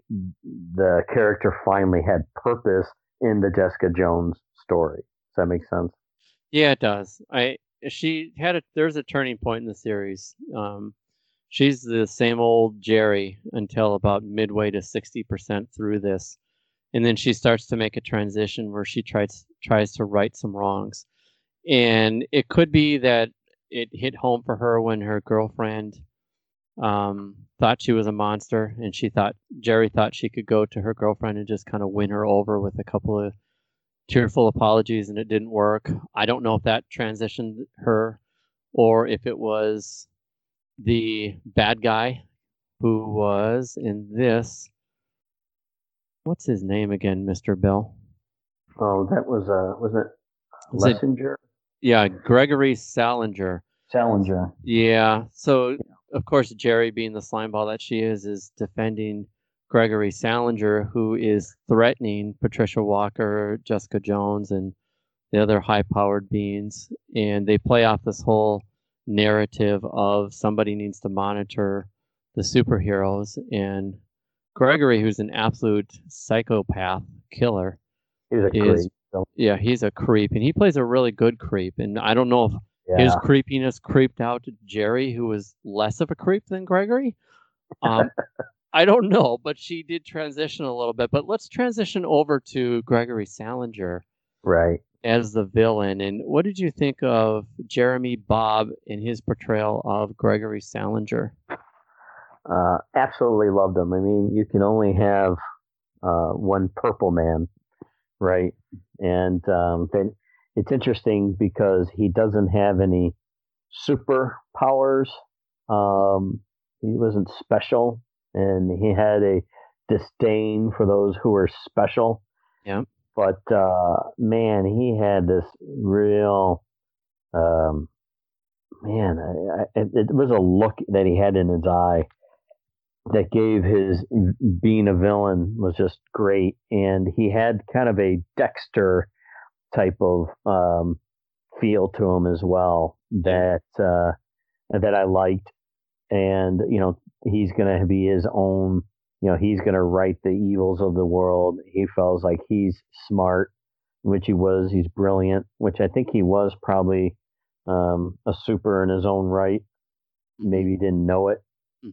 the character finally had purpose in the Jessica Jones story. Does that make sense? Yeah, it does. I she had a there's a turning point in the series. Um, she's the same old Jerry until about midway to sixty percent through this, and then she starts to make a transition where she tries tries to right some wrongs. And it could be that it hit home for her when her girlfriend um, thought she was a monster, and she thought Jerry thought she could go to her girlfriend and just kind of win her over with a couple of tearful apologies, and it didn't work. I don't know if that transitioned her, or if it was the bad guy who was in this. What's his name again, Mister Bill? Oh, that was uh, was it Lessinger? Yeah, Gregory Salinger. Salinger. Yeah. So, yeah. Of course, Jerry, being the slimeball that she is, is defending Gregory Salinger, who is threatening Patricia Walker, Jessica Jones, and the other high-powered beings. And they play off this whole narrative of somebody needs to monitor the superheroes. And Gregory, who's an absolute psychopath killer, is a creep. Yeah, he's a creep, and he plays a really good creep. And I don't know if yeah. his creepiness creeped out to Jerry, who was less of a creep than Gregory. Um, I don't know, but she did transition a little bit. But let's transition over to Gregory Salinger, right, as the villain. And what did you think of Jeremy Bob and his portrayal of Gregory Salinger? Uh, absolutely loved him. I mean, you can only have uh, one purple man, right? And um, then it's interesting because he doesn't have any superpowers. Um, he wasn't special, and he had a disdain for those who were special. Yeah. But uh, man, he had this real um, man. I, I, it was a look that he had in his eye that gave his being a villain was just great. And he had kind of a Dexter type of um, feel to him as well that uh, that I liked. And, you know, he's going to be his own, you know, he's going to right the evils of the world. He feels like he's smart, which he was. He's brilliant, which I think he was probably um, a super in his own right. Maybe he didn't know it.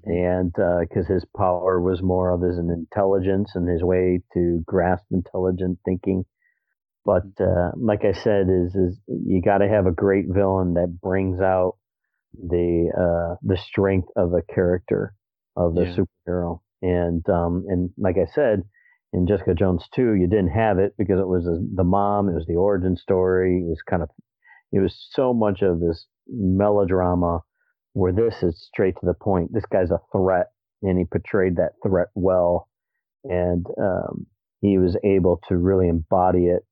And because uh, his power was more of his an intelligence and his way to grasp intelligent thinking. But uh, like I said, is is you got to have a great villain that brings out the uh, the strength of a character of the yeah. superhero. And um, and like I said, in Jessica Jones two, you didn't have it because it was the mom. It was the origin story. It was kind of it was so much of this melodrama. Where this is straight to the point. This guy's a threat, and he portrayed that threat well, and um, he was able to really embody it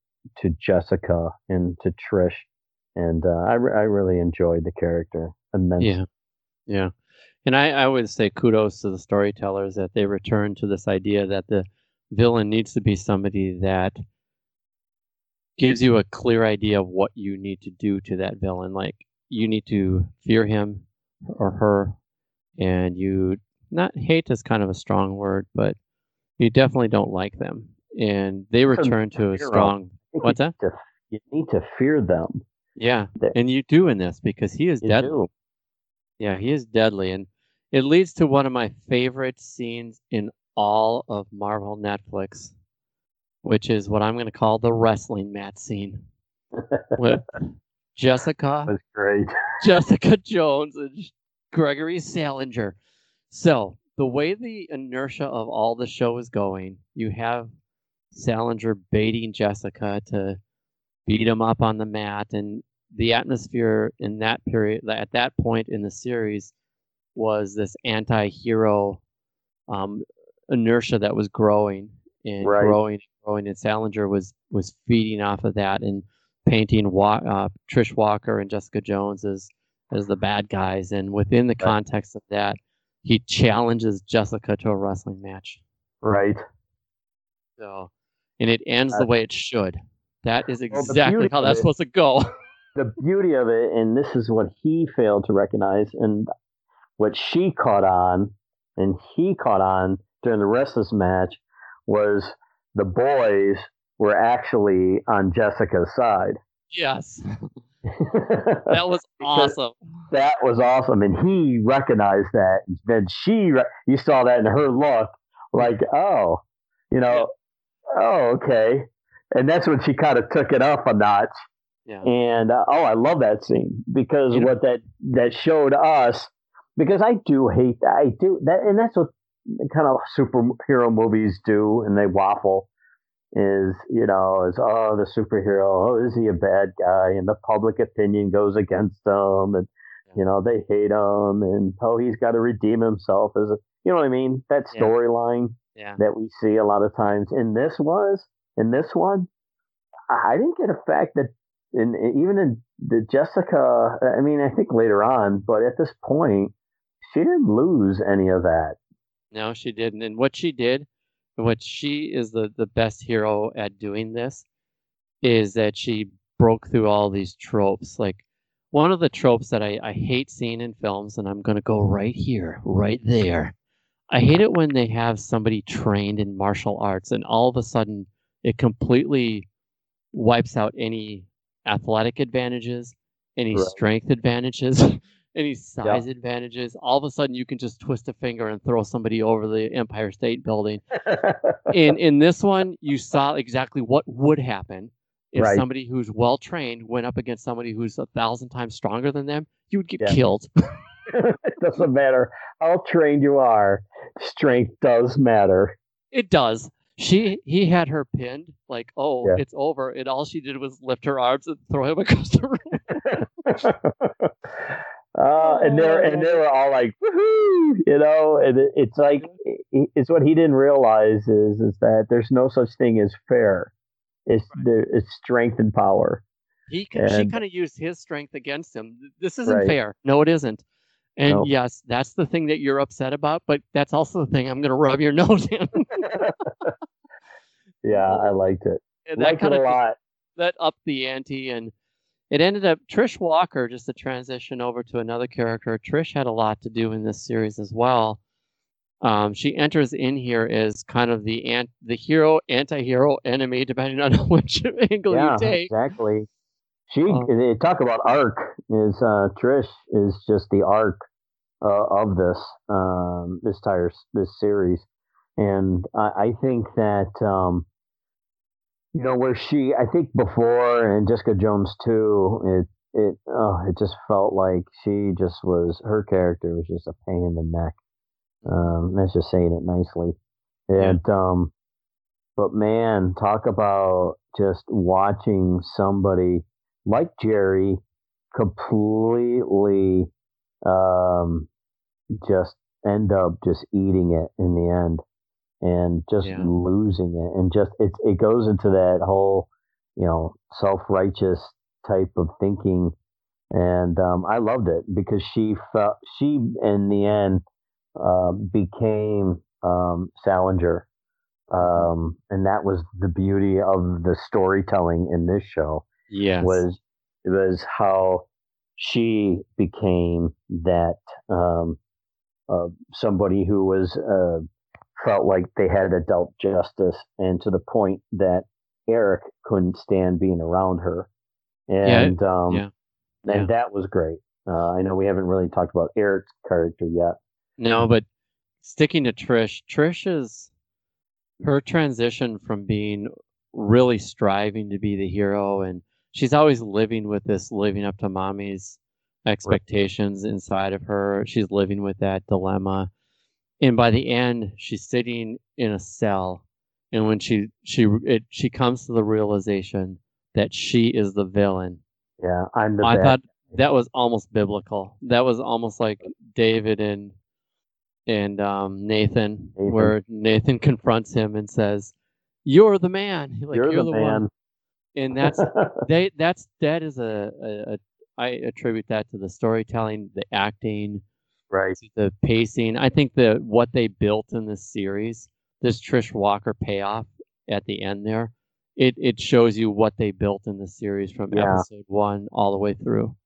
to Jessica and to Trish, and uh, I, re- I really enjoyed the character immensely. Yeah, yeah, and I, I would say kudos to the storytellers that they return to this idea that the villain needs to be somebody that gives you a clear idea of what you need to do to that villain. Like, you need to fear him or her, and you not hate is kind of a strong word, but you definitely don't like them, and they return to a strong. What's that? You need to fear them. Yeah, and you do in this because he is deadly. Yeah, he is deadly, and it leads to one of my favorite scenes in all of Marvel Netflix, which is what I'm going to call the wrestling mat scene. With Jessica, that's great. Jessica Jones and Gregory Salinger. So the way the inertia of all the show is going, you have Salinger baiting Jessica to beat him up on the mat, and the atmosphere in that period, at that point in the series, was this anti-hero um, inertia that was growing and right. growing, and growing, and Salinger was was feeding off of that and. Painting uh, Trish Walker and Jessica Jones as, as the bad guys. And within the context of that, he challenges Jessica to a wrestling match. Right. So, and it ends uh, the way it should. That is exactly well, how that's it, supposed to go. The beauty of it, and this is what he failed to recognize, and what she caught on, and he caught on during the rest of this match, was the boys were actually on Jessica's side. Yes. That was awesome. That was awesome. And he recognized that. And then she, re- you saw that in her look, like, oh, you know, yeah. oh, okay. And that's when she kind of took it up a notch. Yeah. And, uh, oh, I love that scene because you what know. that, that showed us, because I do hate that. I do that. And that's what kind of superhero movies do. And they waffle. Is, you know, is, oh, the superhero, oh, is he a bad guy? And the public opinion goes against him, and, you know, they hate him, and, oh, he's got to redeem himself. As a, you know what I mean? That storyline yeah. yeah. that we see a lot of times. And this was, in this one, I didn't get a fact that, in, even in the Jessica, I mean, I think later on, but at this point, she didn't lose any of that. No, she didn't. And what she did, what she is the, the best hero at doing this is that she broke through all these tropes. Like, one of the tropes that I, I hate seeing in films, and I'm going to go right here, right there. I hate it when they have somebody trained in martial arts and all of a sudden it completely wipes out any athletic advantages, any right. strength advantages, any size yep. advantages. All of a sudden you can just twist a finger and throw somebody over the Empire State Building. in in this one, you saw exactly what would happen if right. somebody who's well trained went up against somebody who's a thousand times stronger than them. You would get yeah. killed. It doesn't matter how trained you are. Strength does matter. It does. She he had her pinned, like, oh, yeah. it's over. And all she did was lift her arms and throw him across the room. Uh, and they're and they were all like, woohoo, you know, and it, it's like, it's what he didn't realize is is that there's no such thing as fair. It's right. the it's strength and power. He can, and, she kind of used his strength against him. This isn't right. fair. No, it isn't. And no. yes, that's the thing that you're upset about, but that's also the thing I'm going to rub your nose in. Yeah, I liked it. And liked that it a lot. That upped the ante and. It ended up, Trish Walker, just to transition over to another character, Trish had a lot to do in this series as well. Um, she enters in here as kind of the ant, the hero, anti-hero, enemy, depending on which angle yeah, you take. Exactly. She um, they talk about arc. Is uh, Trish is just the arc uh, of this um, this entire this series, and I, I think that. Um, You know, where she, I think before, and Jessica Jones too, it it oh, it just felt like she just was, her character was just a pain in the neck. Um, that's just saying it nicely. And um, but man, talk about just watching somebody like Jerry completely um, just end up just eating it in the end. And just yeah. losing it, and just it it goes into that whole, you know, self-righteous type of thinking, and um, I loved it because she felt she in the end uh, became um, Salinger, um, and that was the beauty of the storytelling in this show. Yes, was was how she became that um, uh, somebody who was. Uh, felt like they had adult justice, and to the point that Eric couldn't stand being around her. And yeah, um, yeah, and yeah. that was great. Uh, I know we haven't really talked about Eric's character yet. No, but sticking to Trish, Trish's, her transition from being really striving to be the hero, and she's always living with this, living up to mommy's expectations right. inside of her. She's living with that dilemma. And by the end, she's sitting in a cell, and when she she it, she comes to the realization that she is the villain. Yeah, I'm the. I bad. thought that was almost biblical. That was almost like David and and um, Nathan, Nathan, where Nathan confronts him and says, "You're the man. Like, you're, you're the, the man." One. And that's they. That's that is a, a, a. I attribute that to the storytelling, the acting. right, to the pacing. I think that what they built in this series, this Trish Walker payoff at the end there, it it shows you what they built in the series from yeah. episode one all the way through.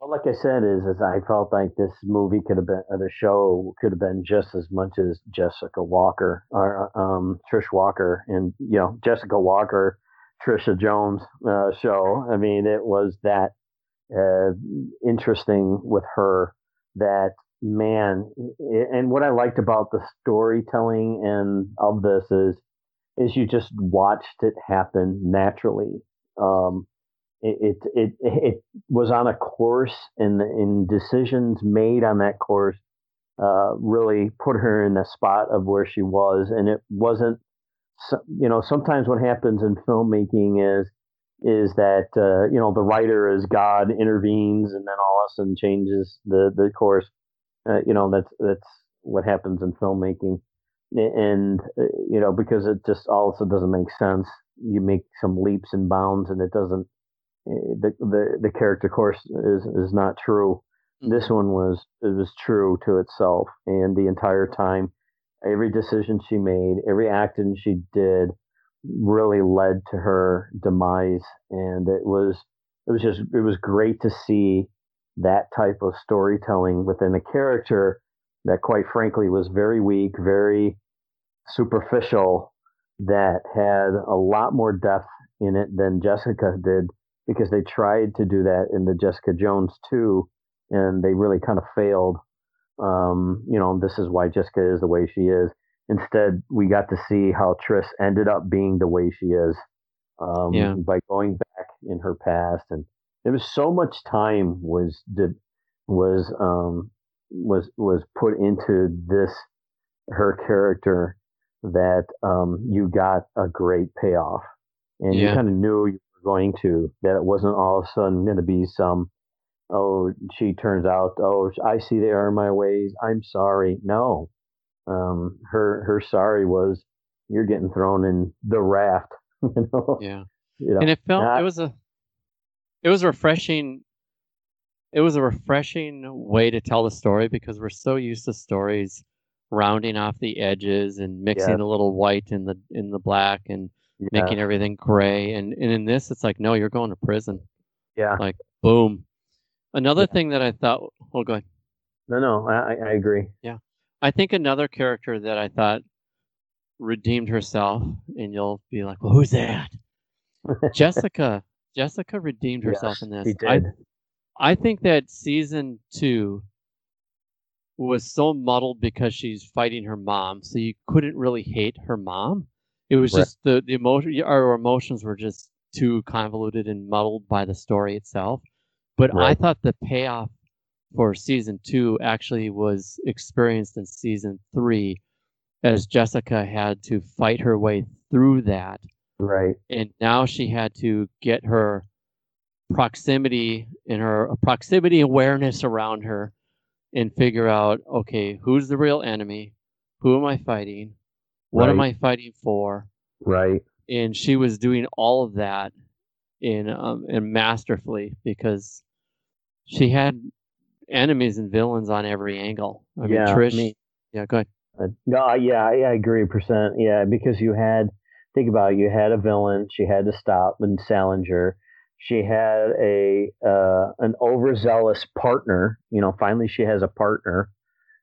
Well, like I said, is is I felt like this movie could have been, uh, the show could have been just as much as Jessica Walker or um, Trish Walker, and you know Jessica Walker, Trisha Jones uh, show. I mean, it was that uh, interesting with her. That man, it, and what I liked about the storytelling and of this is, is you just watched it happen naturally. Um, It, it it it was on a course, and in decisions made on that course uh, really put her in the spot of where she was, and it wasn't. You know, sometimes what happens in filmmaking is is that uh, you know the writer is God intervenes, and then all of a sudden changes the the course. Uh, you know, that's that's what happens in filmmaking, and you know because it just also doesn't make sense. You make some leaps and bounds, and it doesn't. The, the the character course is, is not true. This one was it was true to itself, and the entire time, every decision she made, every action she did, really led to her demise. And it was it was just it was great to see that type of storytelling within a character that, quite frankly, was very weak, very superficial, that had a lot more depth in it than Jessica did. Because they tried to do that in the Jessica Jones two, and they really kind of failed. Um, you know, this is why Jessica is the way she is. Instead, we got to see how Triss ended up being the way she is um, yeah. by going back in her past, and there was so much time was did, was um, was was put into this her character that um, you got a great payoff, and yeah. you kind of knew. You going to that it wasn't all of a sudden going to be some oh she turns out oh I see they are my ways I'm sorry no um her her sorry was you're getting thrown in the raft you know yeah you know, and it felt not, it was a it was refreshing it was a refreshing way to tell the story, because we're so used to stories rounding off the edges and mixing yeah. a little white in the in the black and Yeah. making everything gray, and, and in this it's like, no, you're going to prison. Yeah. Like, boom. Another yeah. thing that I thought, oh, go ahead. No, no, I, I agree. Yeah. I think another character that I thought redeemed herself, and you'll be like, well, who's that? Jessica. Jessica redeemed herself yes, in this. She did. I, I think that season two was so muddled because she's fighting her mom, so you couldn't really hate her mom. It was right. just the, the emotion, our emotions were just too convoluted and muddled by the story itself. But right. I thought the payoff for season two actually was experienced in season three, as Jessica had to fight her way through that. Right. And now she had to get her proximity and her proximity awareness around her and figure out, okay, who's the real enemy? Who am I fighting? What right. am I fighting for? Right. And she was doing all of that in um, and masterfully, because she had enemies and villains on every angle. I yeah, mean, Trish. Me. Yeah, go ahead. Uh, no, yeah, I agree percent. Yeah, because you had, think about it, you had a villain. She had to stop and Salinger. She had a uh, an overzealous partner. You know, finally she has a partner,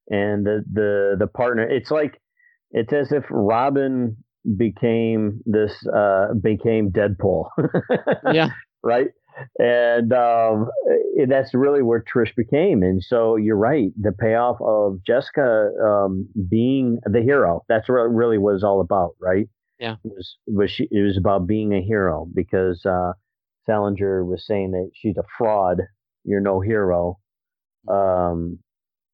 and the the, the partner. It's like. It's as if Robin became this, uh, became Deadpool. yeah. Right. And um, that's really where Trish became. And so you're right. The payoff of Jessica um, being the hero, that's what it really was all about. Right. Yeah. It was, was she, it was about being a hero, because uh, Salinger was saying that she's a fraud. You're no hero. Um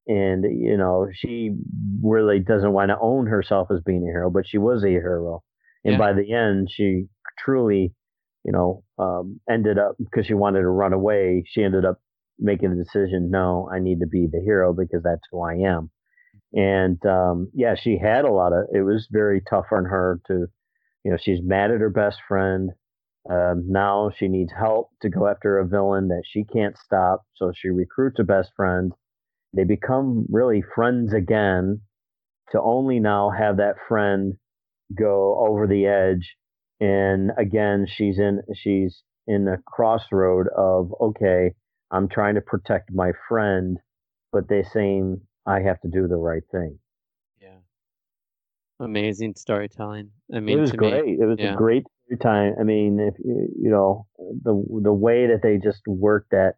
And, you know, she really doesn't want to own herself as being a hero, but she was a hero. And yeah. by the end, she truly, you know, um, ended up, because she wanted to run away, she ended up making the decision, no, I need to be the hero, because that's who I am. And, um, yeah, she had a lot of, it was very tough on her to, you know, she's mad at her best friend. Um, now she needs help to go after a villain that she can't stop. So she recruits a best friend. They become really friends again, to only now have that friend go over the edge. And again, she's in she's in a crossroad of, okay, I'm trying to protect my friend, but they saying I have to do the right thing. Yeah. Amazing storytelling. I mean, it was great. Me, it was yeah. a great time. I mean, if you know the the way that they just worked at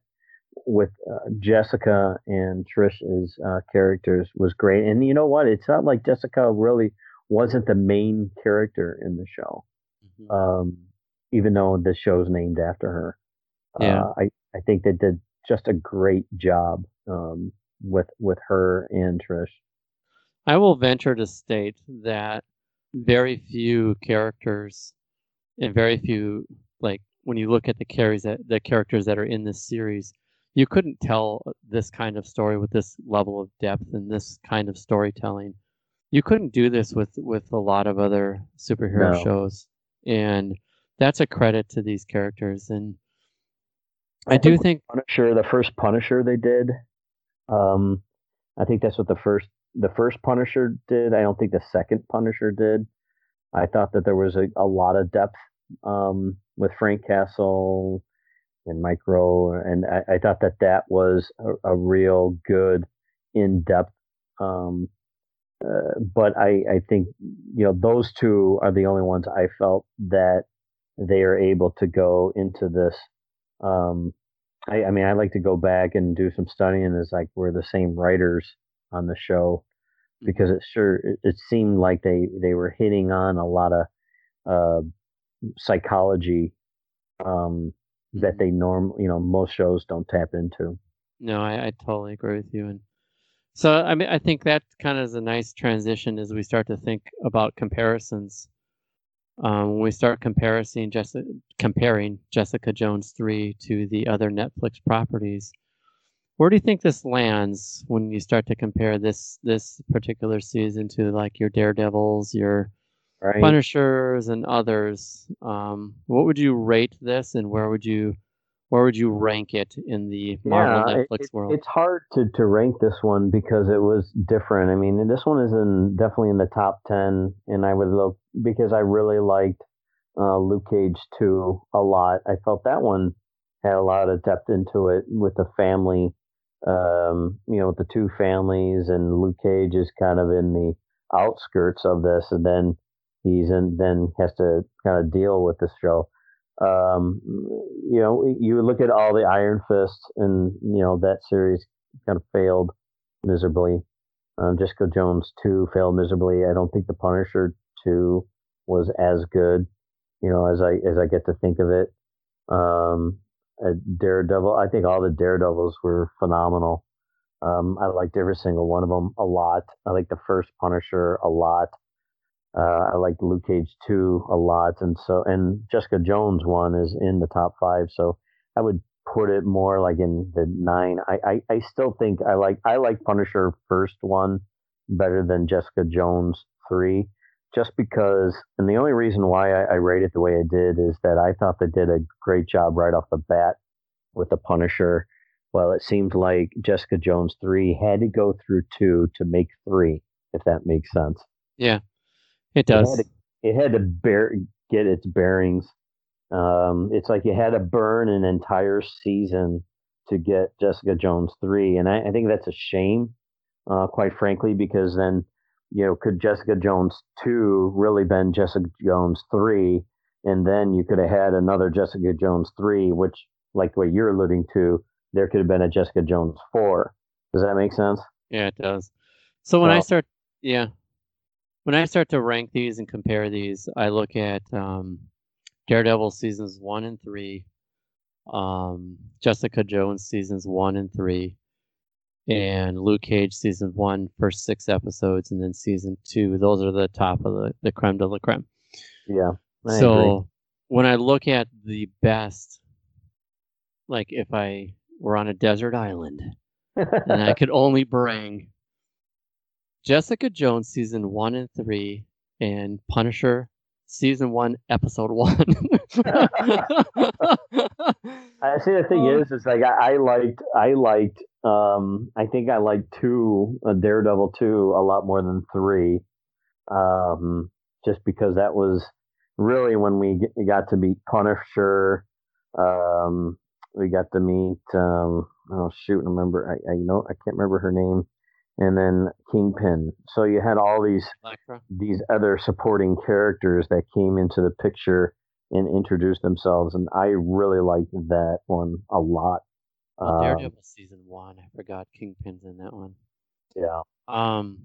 with uh, Jessica and Trish's uh, characters was great. And you know what? It's not like Jessica really wasn't the main character in the show. Mm-hmm. Um, even though the show's named after her. Yeah. Uh, I, I think they did just a great job um, with with her and Trish. I will venture to state that very few characters and very few, like when you look at the carries that the characters that are in this series, you couldn't tell this kind of story with this level of depth and this kind of storytelling. You couldn't do this with, with a lot of other superhero no. shows. And that's a credit to these characters. And I, I do think... Punisher, the first Punisher they did, um, I think that's what the first the first Punisher did. I don't think the second Punisher did. I thought that there was a, a lot of depth um, with Frank Castle and Micro, and I, I thought that that was a, a real good in-depth. Um, uh, but I, I think, you know, those two are the only ones I felt that they are able to go into this. Um, I, I mean, I like to go back and do some studying as like we're the same writers on the show, because it sure it, it seemed like they, they were hitting on a lot of uh, psychology. Um, that they norm, you know, most shows don't tap into. No, I, I totally agree with you. And so, I mean, I think that kind of is a nice transition as we start to think about comparisons. Um, we start comparing Jessica, comparing Jessica Jones three to the other Netflix properties. Where do you think this lands when you start to compare this this particular season to like your Daredevils, your Right. Punishers and others? Um, what would you rate this, and where would you where would you rank it in the Marvel yeah, Netflix it, world? It's hard to, to rank this one because it was different. I mean, this one is in definitely in the top ten, and I would look because I really liked uh, Luke Cage two a lot. I felt that one had a lot of depth into it with the family, um, you know, with the two families, and Luke Cage is kind of in the outskirts of this, and then he's and then has to kind of deal with this show. Um, you know, you look at all the Iron Fist, and you know that series kind of failed miserably. Um, Jessica Jones two failed miserably. I don't think The Punisher two was as good. You know, as I as I get to think of it, um, Daredevil. I think all the Daredevils were phenomenal. Um, I liked every single one of them a lot. I liked the first Punisher a lot. Uh, I liked Luke Cage two a lot, and so and Jessica Jones one is in the top five, so I would put it more like in the nine. I, I, I still think I like I like Punisher first one better than Jessica Jones three, just because, and the only reason why I, I rate it the way I did is that I thought they did a great job right off the bat with the Punisher. Well, it seemed like Jessica Jones three had to go through two to make three, if that makes sense. Yeah. It does. It had to, it had to bear, get its bearings. Um, it's like you had to burn an entire season to get Jessica Jones three. And I, I think that's a shame, uh, quite frankly, because then, you know, could Jessica Jones two really been Jessica Jones three? And then you could have had another Jessica Jones three, which, like what you're alluding to, there could have been a Jessica Jones four. Does that make sense? Yeah, it does. So when well, I start, yeah. When I start to rank these and compare these, I look at um, Daredevil seasons one and three, um, Jessica Jones seasons one and three, and Luke Cage season one, first six episodes, and then season two. Those are the top of the, the creme de la creme. Yeah. I so agree. When I look at the best, like if I were on a desert island and I could only bring Jessica Jones season one and three and Punisher season one, episode one. I see. The thing is, is like I, I liked, I liked, um, I think I liked two, uh, Daredevil two, a lot more than three, um, just because that was really when we get, we got to meet Punisher. Um, we got to meet, um, oh shoot, remember I, I you know I can't remember her name. And then Kingpin. So you had all these Electra. these other supporting characters that came into the picture and introduced themselves, and I really liked that one a lot. Well, Daredevil um, season one. I forgot Kingpin's in that one. Yeah. Um,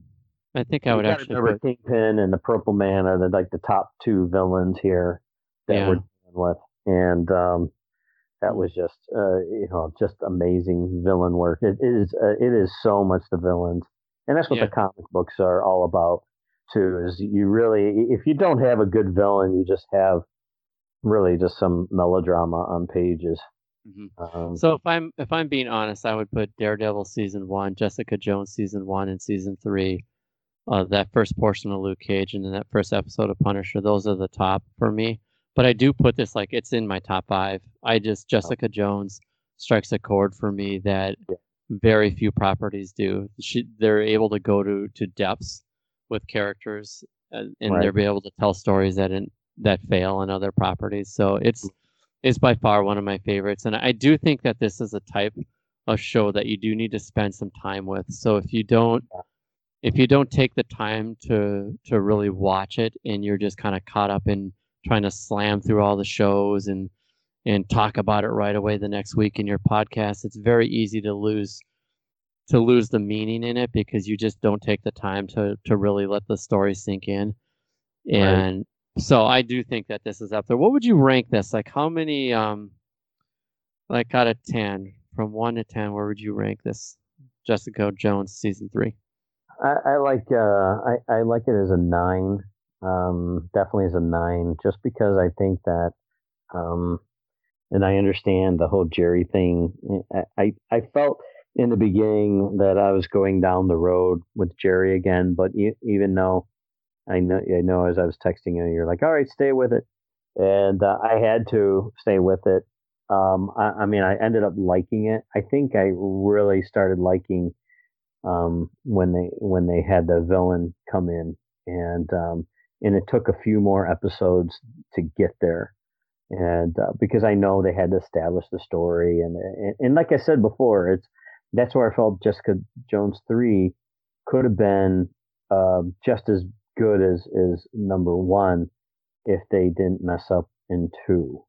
I think I would actually remember put... Kingpin and the Purple Man are the, like the top two villains here that yeah. we're dealing with, and um, that was just, uh, you know, just amazing villain work. It is, uh, it is so much the villains, and that's what yeah. the comic books are all about too. Is you really, if you don't have a good villain, you just have really just some melodrama on pages. Mm-hmm. Um, so if I'm if I'm being honest, I would put Daredevil season one, Jessica Jones season one, and season three. Uh, that first portion of Luke Cage, and then that first episode of Punisher. Those are the top for me. But I do put this, like, it's in my top five. I just, Jessica Jones strikes a chord for me that very few properties do. She, they're able to go to, to depths with characters, and, and right. they'll be able to tell stories that in, that fail in other properties. So it's it's by far one of my favorites. And I do think that this is a type of show that you do need to spend some time with. So if you don't... If you don't take the time to, to really watch it, and you're just kind of caught up in trying to slam through all the shows and and talk about it right away the next week in your podcast, it's very easy to lose to lose the meaning in it, because you just don't take the time to to really let the story sink in. And right. so I do think that this is up there. What would you rank this? Like how many um like out of ten, from one to ten, where would you rank this Jessica Jones season three? I, I like uh I, I like it as a nine. Um, definitely is a nine, just because I think that, um, and I understand the whole Jerry thing. I, I, I felt in the beginning that I was going down the road with Jerry again, but e- even though I know, I know as I was texting you, you're like, all right, stay with it. And, uh, I had to stay with it. Um, I, I mean, I ended up liking it. I think I really started liking, um, when they, when they had the villain come in, and, um, and it took a few more episodes to get there, and uh, because I know they had to establish the story, and, and and like I said before, it's that's where I felt Jessica Jones three could have been uh, just as good as as number one if they didn't mess up in two.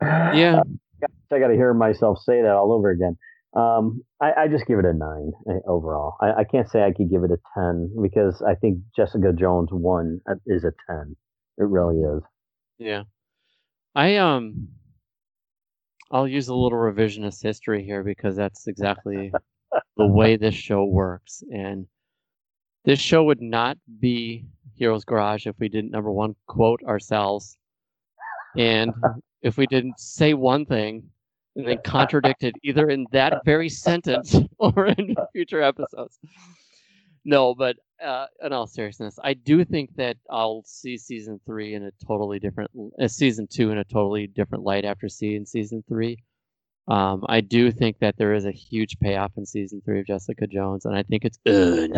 yeah, I got to hear myself say that all over again. Um, I, I just give it a nine overall. I, I can't say I could give it a ten, because I think Jessica Jones one is a ten. It really is. Yeah. I, um, I'll use a little revisionist history here, because that's exactly the way this show works. And this show would not be Heroes Garage if we didn't, number one, quote ourselves. And if we didn't say one thing and then contradicted either in that very sentence or in future episodes. No, but uh, in all seriousness, I do think that I'll see season three in a totally different, uh, season two in a totally different light after seeing season three. Um, I do think that there is a huge payoff in season three of Jessica Jones, and I think it's earned.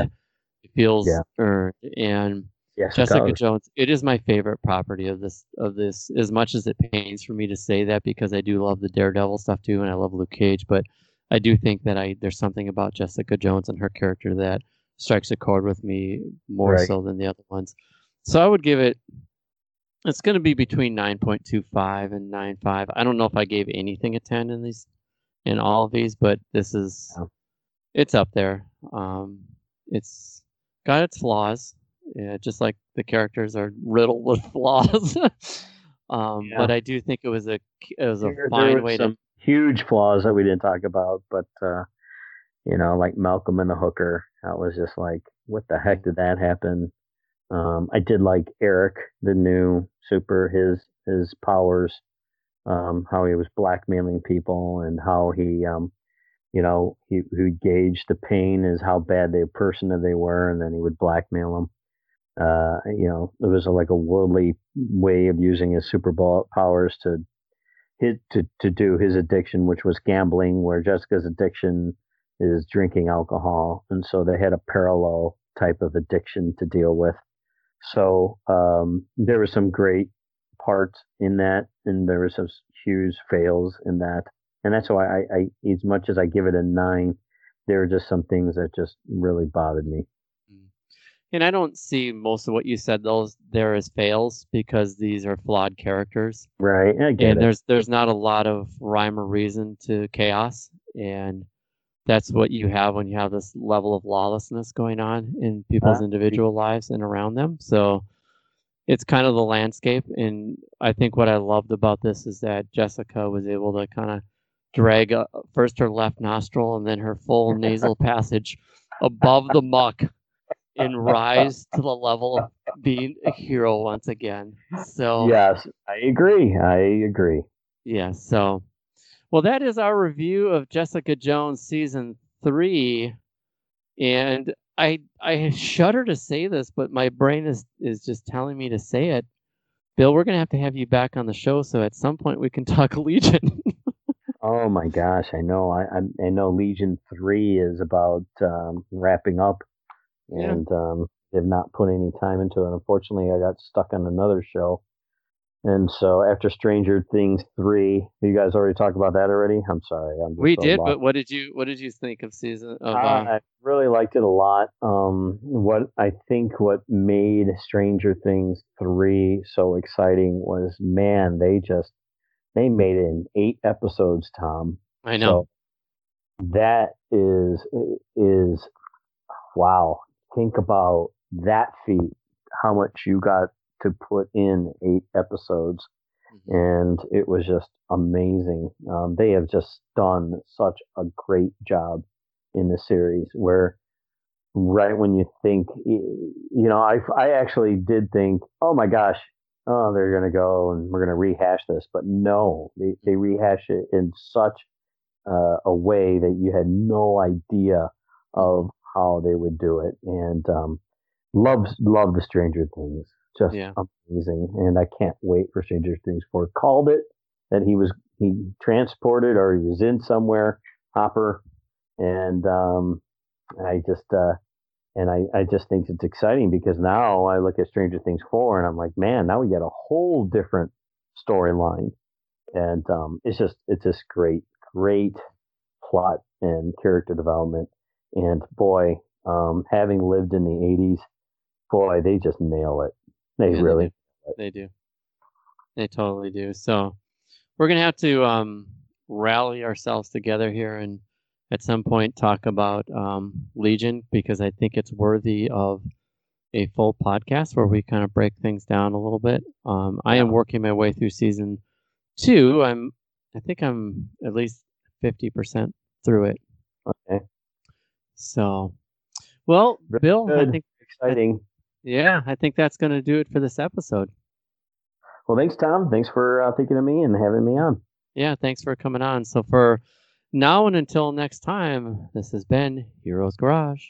It feels yeah. earned, and yes, Jessica Jones, it is my favorite property of this, of this, as much as it pains for me to say that, because I do love the Daredevil stuff too, and I love Luke Cage, but I do think that I there's something about Jessica Jones and her character that strikes a chord with me more right. so than the other ones. So I would give it, it's going to be between nine point two five and nine point five. I don't know if I gave anything a ten in these, in all of these, but this is, yeah. it's up there. Um, it's got its flaws. Yeah, just like the characters are riddled with flaws. um, yeah. But I do think it was a it was a there, fine there way some to huge flaws that we didn't talk about. But uh, you know, like Malcolm and the Hooker, I was just like, what the heck did that happen? Um, I did like Eric, the new super, his his powers, um, how he was blackmailing people, and how he, um, you know, he, he gauged the pain is how bad the person that they were, and then he would blackmail them. Uh, you know, it was a, like a worldly way of using his super powers to hit to, to do his addiction, which was gambling, where Jessica's addiction is drinking alcohol. And so they had a parallel type of addiction to deal with. So um, there were some great parts in that, and there were some huge fails in that. And that's why I, I as much as I give it a nine, there are just some things that just really bothered me. And I don't see most of what you said those there as fails, because these are flawed characters. Right. I get and it. there's there's not a lot of rhyme or reason to chaos. And that's what you have when you have this level of lawlessness going on in people's uh, individual lives and around them. So it's kind of the landscape. And I think what I loved about this is that Jessica was able to kind of drag uh, first her left nostril and then her full nasal passage above the muck and rise to the level of being a hero once again. So yes, I agree. I agree. Yeah. So, well, that is our review of Jessica Jones season three, and I I shudder to say this, but my brain is is just telling me to say it. Bill, we're gonna have to have you back on the show, so at some point we can talk Legion. Oh my gosh, I know. I I, I know Legion three is about um, wrapping up. Yeah. And um, they've not put any time into it. Unfortunately, I got stuck on another show. And so after Stranger Things three, you guys already talked about that already? I'm sorry. I'm we so did, lost. But what did you what did you think of season? Of, uh... I really liked it a lot. Um, what I think what made Stranger Things three so exciting was, man, they just they made it in eight episodes, Tom. I know. So that is is wow. Think about that feat, how much you got to put in eight episodes. And it was just amazing. Um, they have just done such a great job in the series, where right when you think, you know, I, I actually did think, oh my gosh, oh, they're going to go and we're going to rehash this. But no, they, they rehash it in such uh, a way that you had no idea of how they would do it. And um, love, love the Stranger Things. Just yeah. amazing. And I can't wait for Stranger Things four. Called it that he was he transported or he was in somewhere, Hopper. And um, I just uh, and I, I just think it's exciting, because now I look at Stranger Things four and I'm like, man, now we get a whole different storyline. And um, it's just it's just great, great plot and character development. And boy, um, having lived in the eighties, boy, they just nail it. They yeah, really, they do. they do. They totally do. So we're gonna have to um, rally ourselves together here, and at some point talk about um, Legion, because I think it's worthy of a full podcast where we kind of break things down a little bit. Um, I am working my way through season two. I'm, I think I'm at least fifty percent through it. Okay. So, well, Bill, Good. I think exciting. Yeah, I think that's going to do it for this episode. Well, thanks, Tom. Thanks for uh, thinking of me and having me on. Yeah, thanks for coming on. So for now and until next time, this has been Heroes Garage.